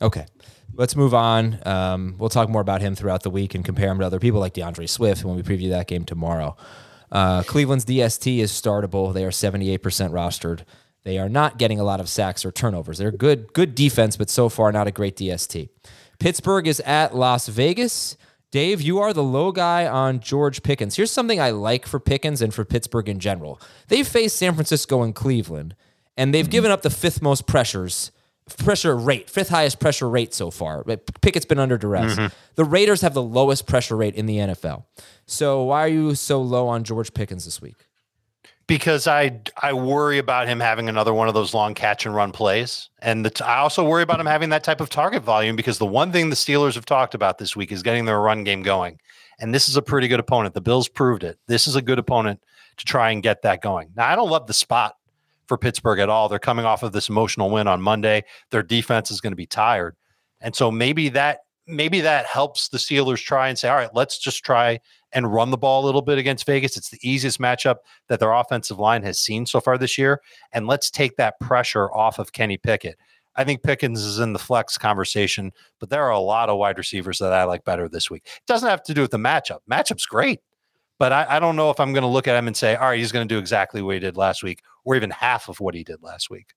Okay, let's move on. We'll talk more about him throughout the week and compare him to other people like DeAndre Swift when we preview that game tomorrow. Cleveland's DST is startable. They are 78% rostered. They are not getting a lot of sacks or turnovers. They're good defense, but so far not a great DST. Pittsburgh is at Las Vegas. Dave, you are the low guy on George Pickens. Here's something I like for Pickens and for Pittsburgh in general. They've faced San Francisco and Cleveland, and they've given up the 5th most pressure rate so far. Pickett's been under duress. Mm-hmm. The Raiders have the lowest pressure rate in the NFL. So why are you so low on George Pickens this week? Because I worry about him having another one of those long catch and run plays. And I also worry about him having that type of target volume because the one thing the Steelers have talked about this week is getting their run game going. And this is a pretty good opponent. The Bills proved it. This is a good opponent to try and get that going. Now, I don't love the spot for Pittsburgh at all. They're coming off of this emotional win on Monday. Their defense is going to be tired. And so maybe that helps the Steelers try and say, all right, let's just try and run the ball a little bit against Vegas. It's the easiest matchup that their offensive line has seen so far this year. And let's take that pressure off of Kenny Pickett. I think Pickens is in the flex conversation, but there are a lot of wide receivers that I like better this week. It doesn't have to do with the matchup. Matchup's great. But I don't know if I'm going to look at him and say, all right, he's going to do exactly what he did last week or even half of what he did last week.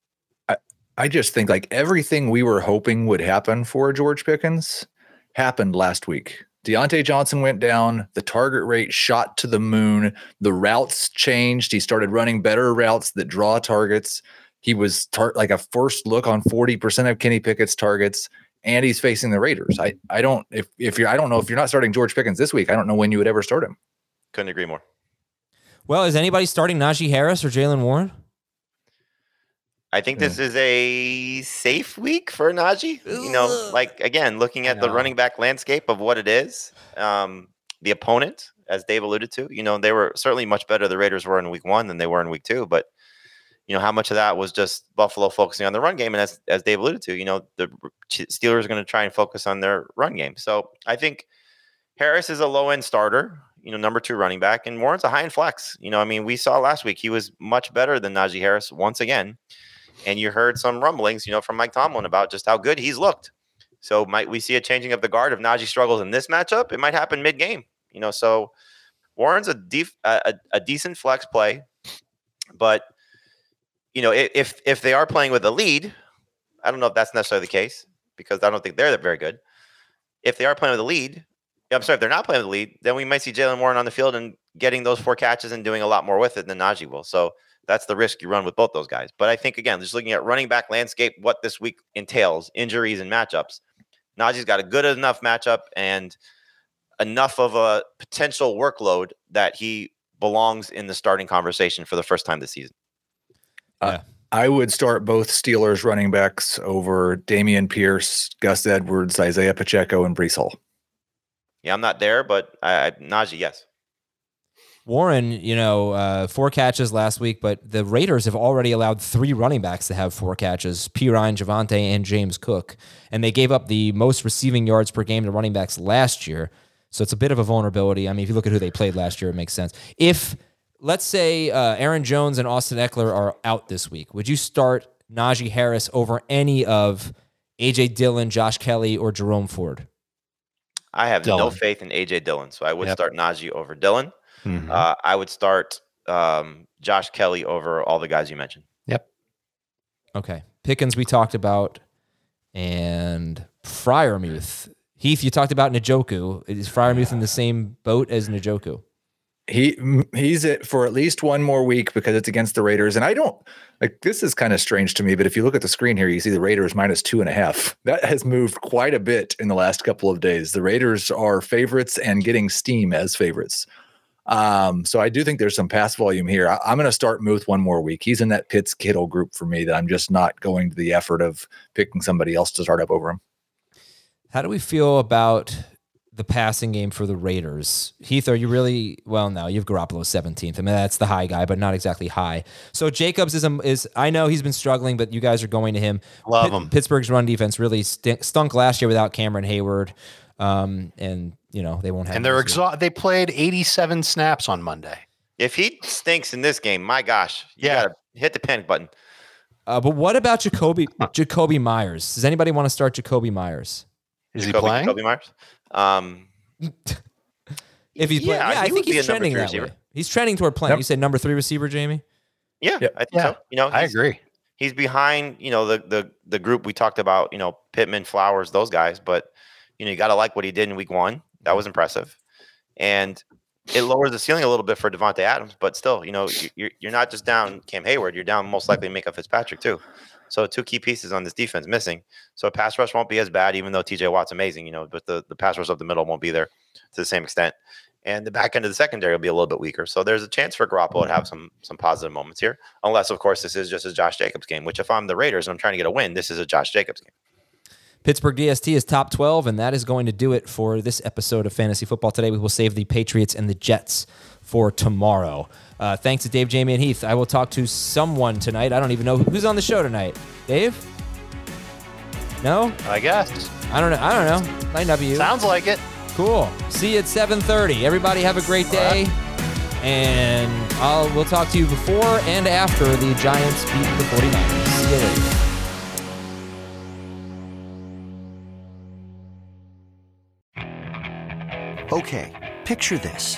I just think like everything we were hoping would happen for George Pickens happened last week. Deontay Johnson went down. The target rate shot to the moon. The routes changed. He started running better routes that draw targets. He was like a first look on 40% of Kenny Pickett's targets. And he's facing the Raiders. I don't know if you're not starting George Pickens this week. I don't know when you would ever start him. Couldn't agree more. Well, is anybody starting Najee Harris or Jaylen Warren? I think this is a safe week for Najee. Again, looking at the running back landscape of what it is, the opponent, as Dave alluded to, they were certainly much better. The Raiders were in week 1 than they were in week 2, but how much of that was just Buffalo focusing on the run game? And as Dave alluded to, the Steelers are going to try and focus on their run game. So I think Harris is a low end starter. Number 2 running back, and Warren's a high-end flex. We saw last week he was much better than Najee Harris once again, and you heard some rumblings, from Mike Tomlin about just how good he's looked. So might we see a changing of the guard if Najee struggles in this matchup? It might happen mid-game. So Warren's a decent flex play, but if they are playing with a lead, I don't know if that's necessarily the case because I don't think they're very good. If they are playing with a lead. I'm sorry, if they're not playing the lead, then we might see Jaylen Warren on the field and getting those 4 catches and doing a lot more with it than Najee will. So that's the risk you run with both those guys. But I think, again, just looking at running back landscape, what this week entails, injuries and matchups, Najee's got a good enough matchup, and enough of a potential workload that he belongs in the starting conversation for the first time this season. I would start both Steelers running backs over Dameon Pierce, Gus Edwards, Isaiah Pacheco, and Breece Hall. Yeah, I'm not there, but Najee, yes. Warren, you know, 4 catches last week, but the Raiders have already allowed 3 running backs to have 4 catches, Pirine, Javonte, and James Cook. And they gave up the most receiving yards per game to running backs last year. So it's a bit of a vulnerability. I mean, if you look at who they played last year, it makes sense. If, let's say, Aaron Jones and Austin Eckler are out this week, would you start Najee Harris over any of A.J. Dillon, Josh Kelly, or Jerome Ford? I have no faith in A.J. Dillon, so I would start Najee over Dillon. Mm-hmm. I would start Josh Kelly over all the guys you mentioned. Yep. Okay. Pickens we talked about, and Freiermuth. Heath, you talked about Njoku. Is Freiermuth in the same boat as Njoku? He's it for at least one more week because it's against the Raiders. And I don't, like, this is kind of strange to me, but if you look at the screen here, you see the Raiders -2.5. That has moved quite a bit in the last couple of days. The Raiders are favorites and getting steam as favorites. So I do think there's some pass volume here. I'm going to start Muth one more week. He's in that Pitts Kittle group for me that I'm just not going to the effort of picking somebody else to start up over him. How do we feel about the passing game for the Raiders? Heath, are you really, well, no, you have Garoppolo 17th. I mean, that's the high guy, but not exactly high. So Jacobs is I know he's been struggling, but you guys are going to him. Love him. Pittsburgh's run defense really stunk last year without Cameron Hayward. And you know, they won't have, and they're exhausted. They played 87 snaps on Monday. If he stinks in this game, my gosh, you gotta hit the panic button. But what about Jacoby Myers? Does anybody want to start Jacoby Myers? Is he playing? Jacoby Myers? If he's playing, I think he's trending that way. He's trending toward playing. Yep. You said #3 receiver, Jamie? Yeah, yep. I think so. You know, I agree. He's behind, you know, the group we talked about, you know, Pittman, Flowers, those guys, but you know, you got to like what he did in week 1. That was impressive. And it lowers the ceiling a little bit for Devontae Adams, but still, you know, you're not just down Cam Hayward. You're down most likely Minkah Fitzpatrick too. So 2 key pieces on this defense missing. So pass rush won't be as bad, even though TJ Watt's amazing, you know, but the pass rush up the middle won't be there to the same extent. And the back end of the secondary will be a little bit weaker. So there's a chance for Garoppolo to have some positive moments here. Unless, of course, this is just a Josh Jacobs game, which if I'm the Raiders and I'm trying to get a win, this is a Josh Jacobs game. Pittsburgh DST is top 12, and that is going to do it for this episode of Fantasy Football Today. We will save the Patriots and the Jets for tomorrow. Thanks to Dave, Jamie, and Heath. I will talk to someone tonight. I don't even know who's on the show tonight. Dave? No? I guess. I don't know. Might not be you. Sounds like it. Cool. See you at 7:30. Everybody have a great day. Right. And we'll talk to you before and after the Giants beat the 49ers. See you later. Okay, picture this.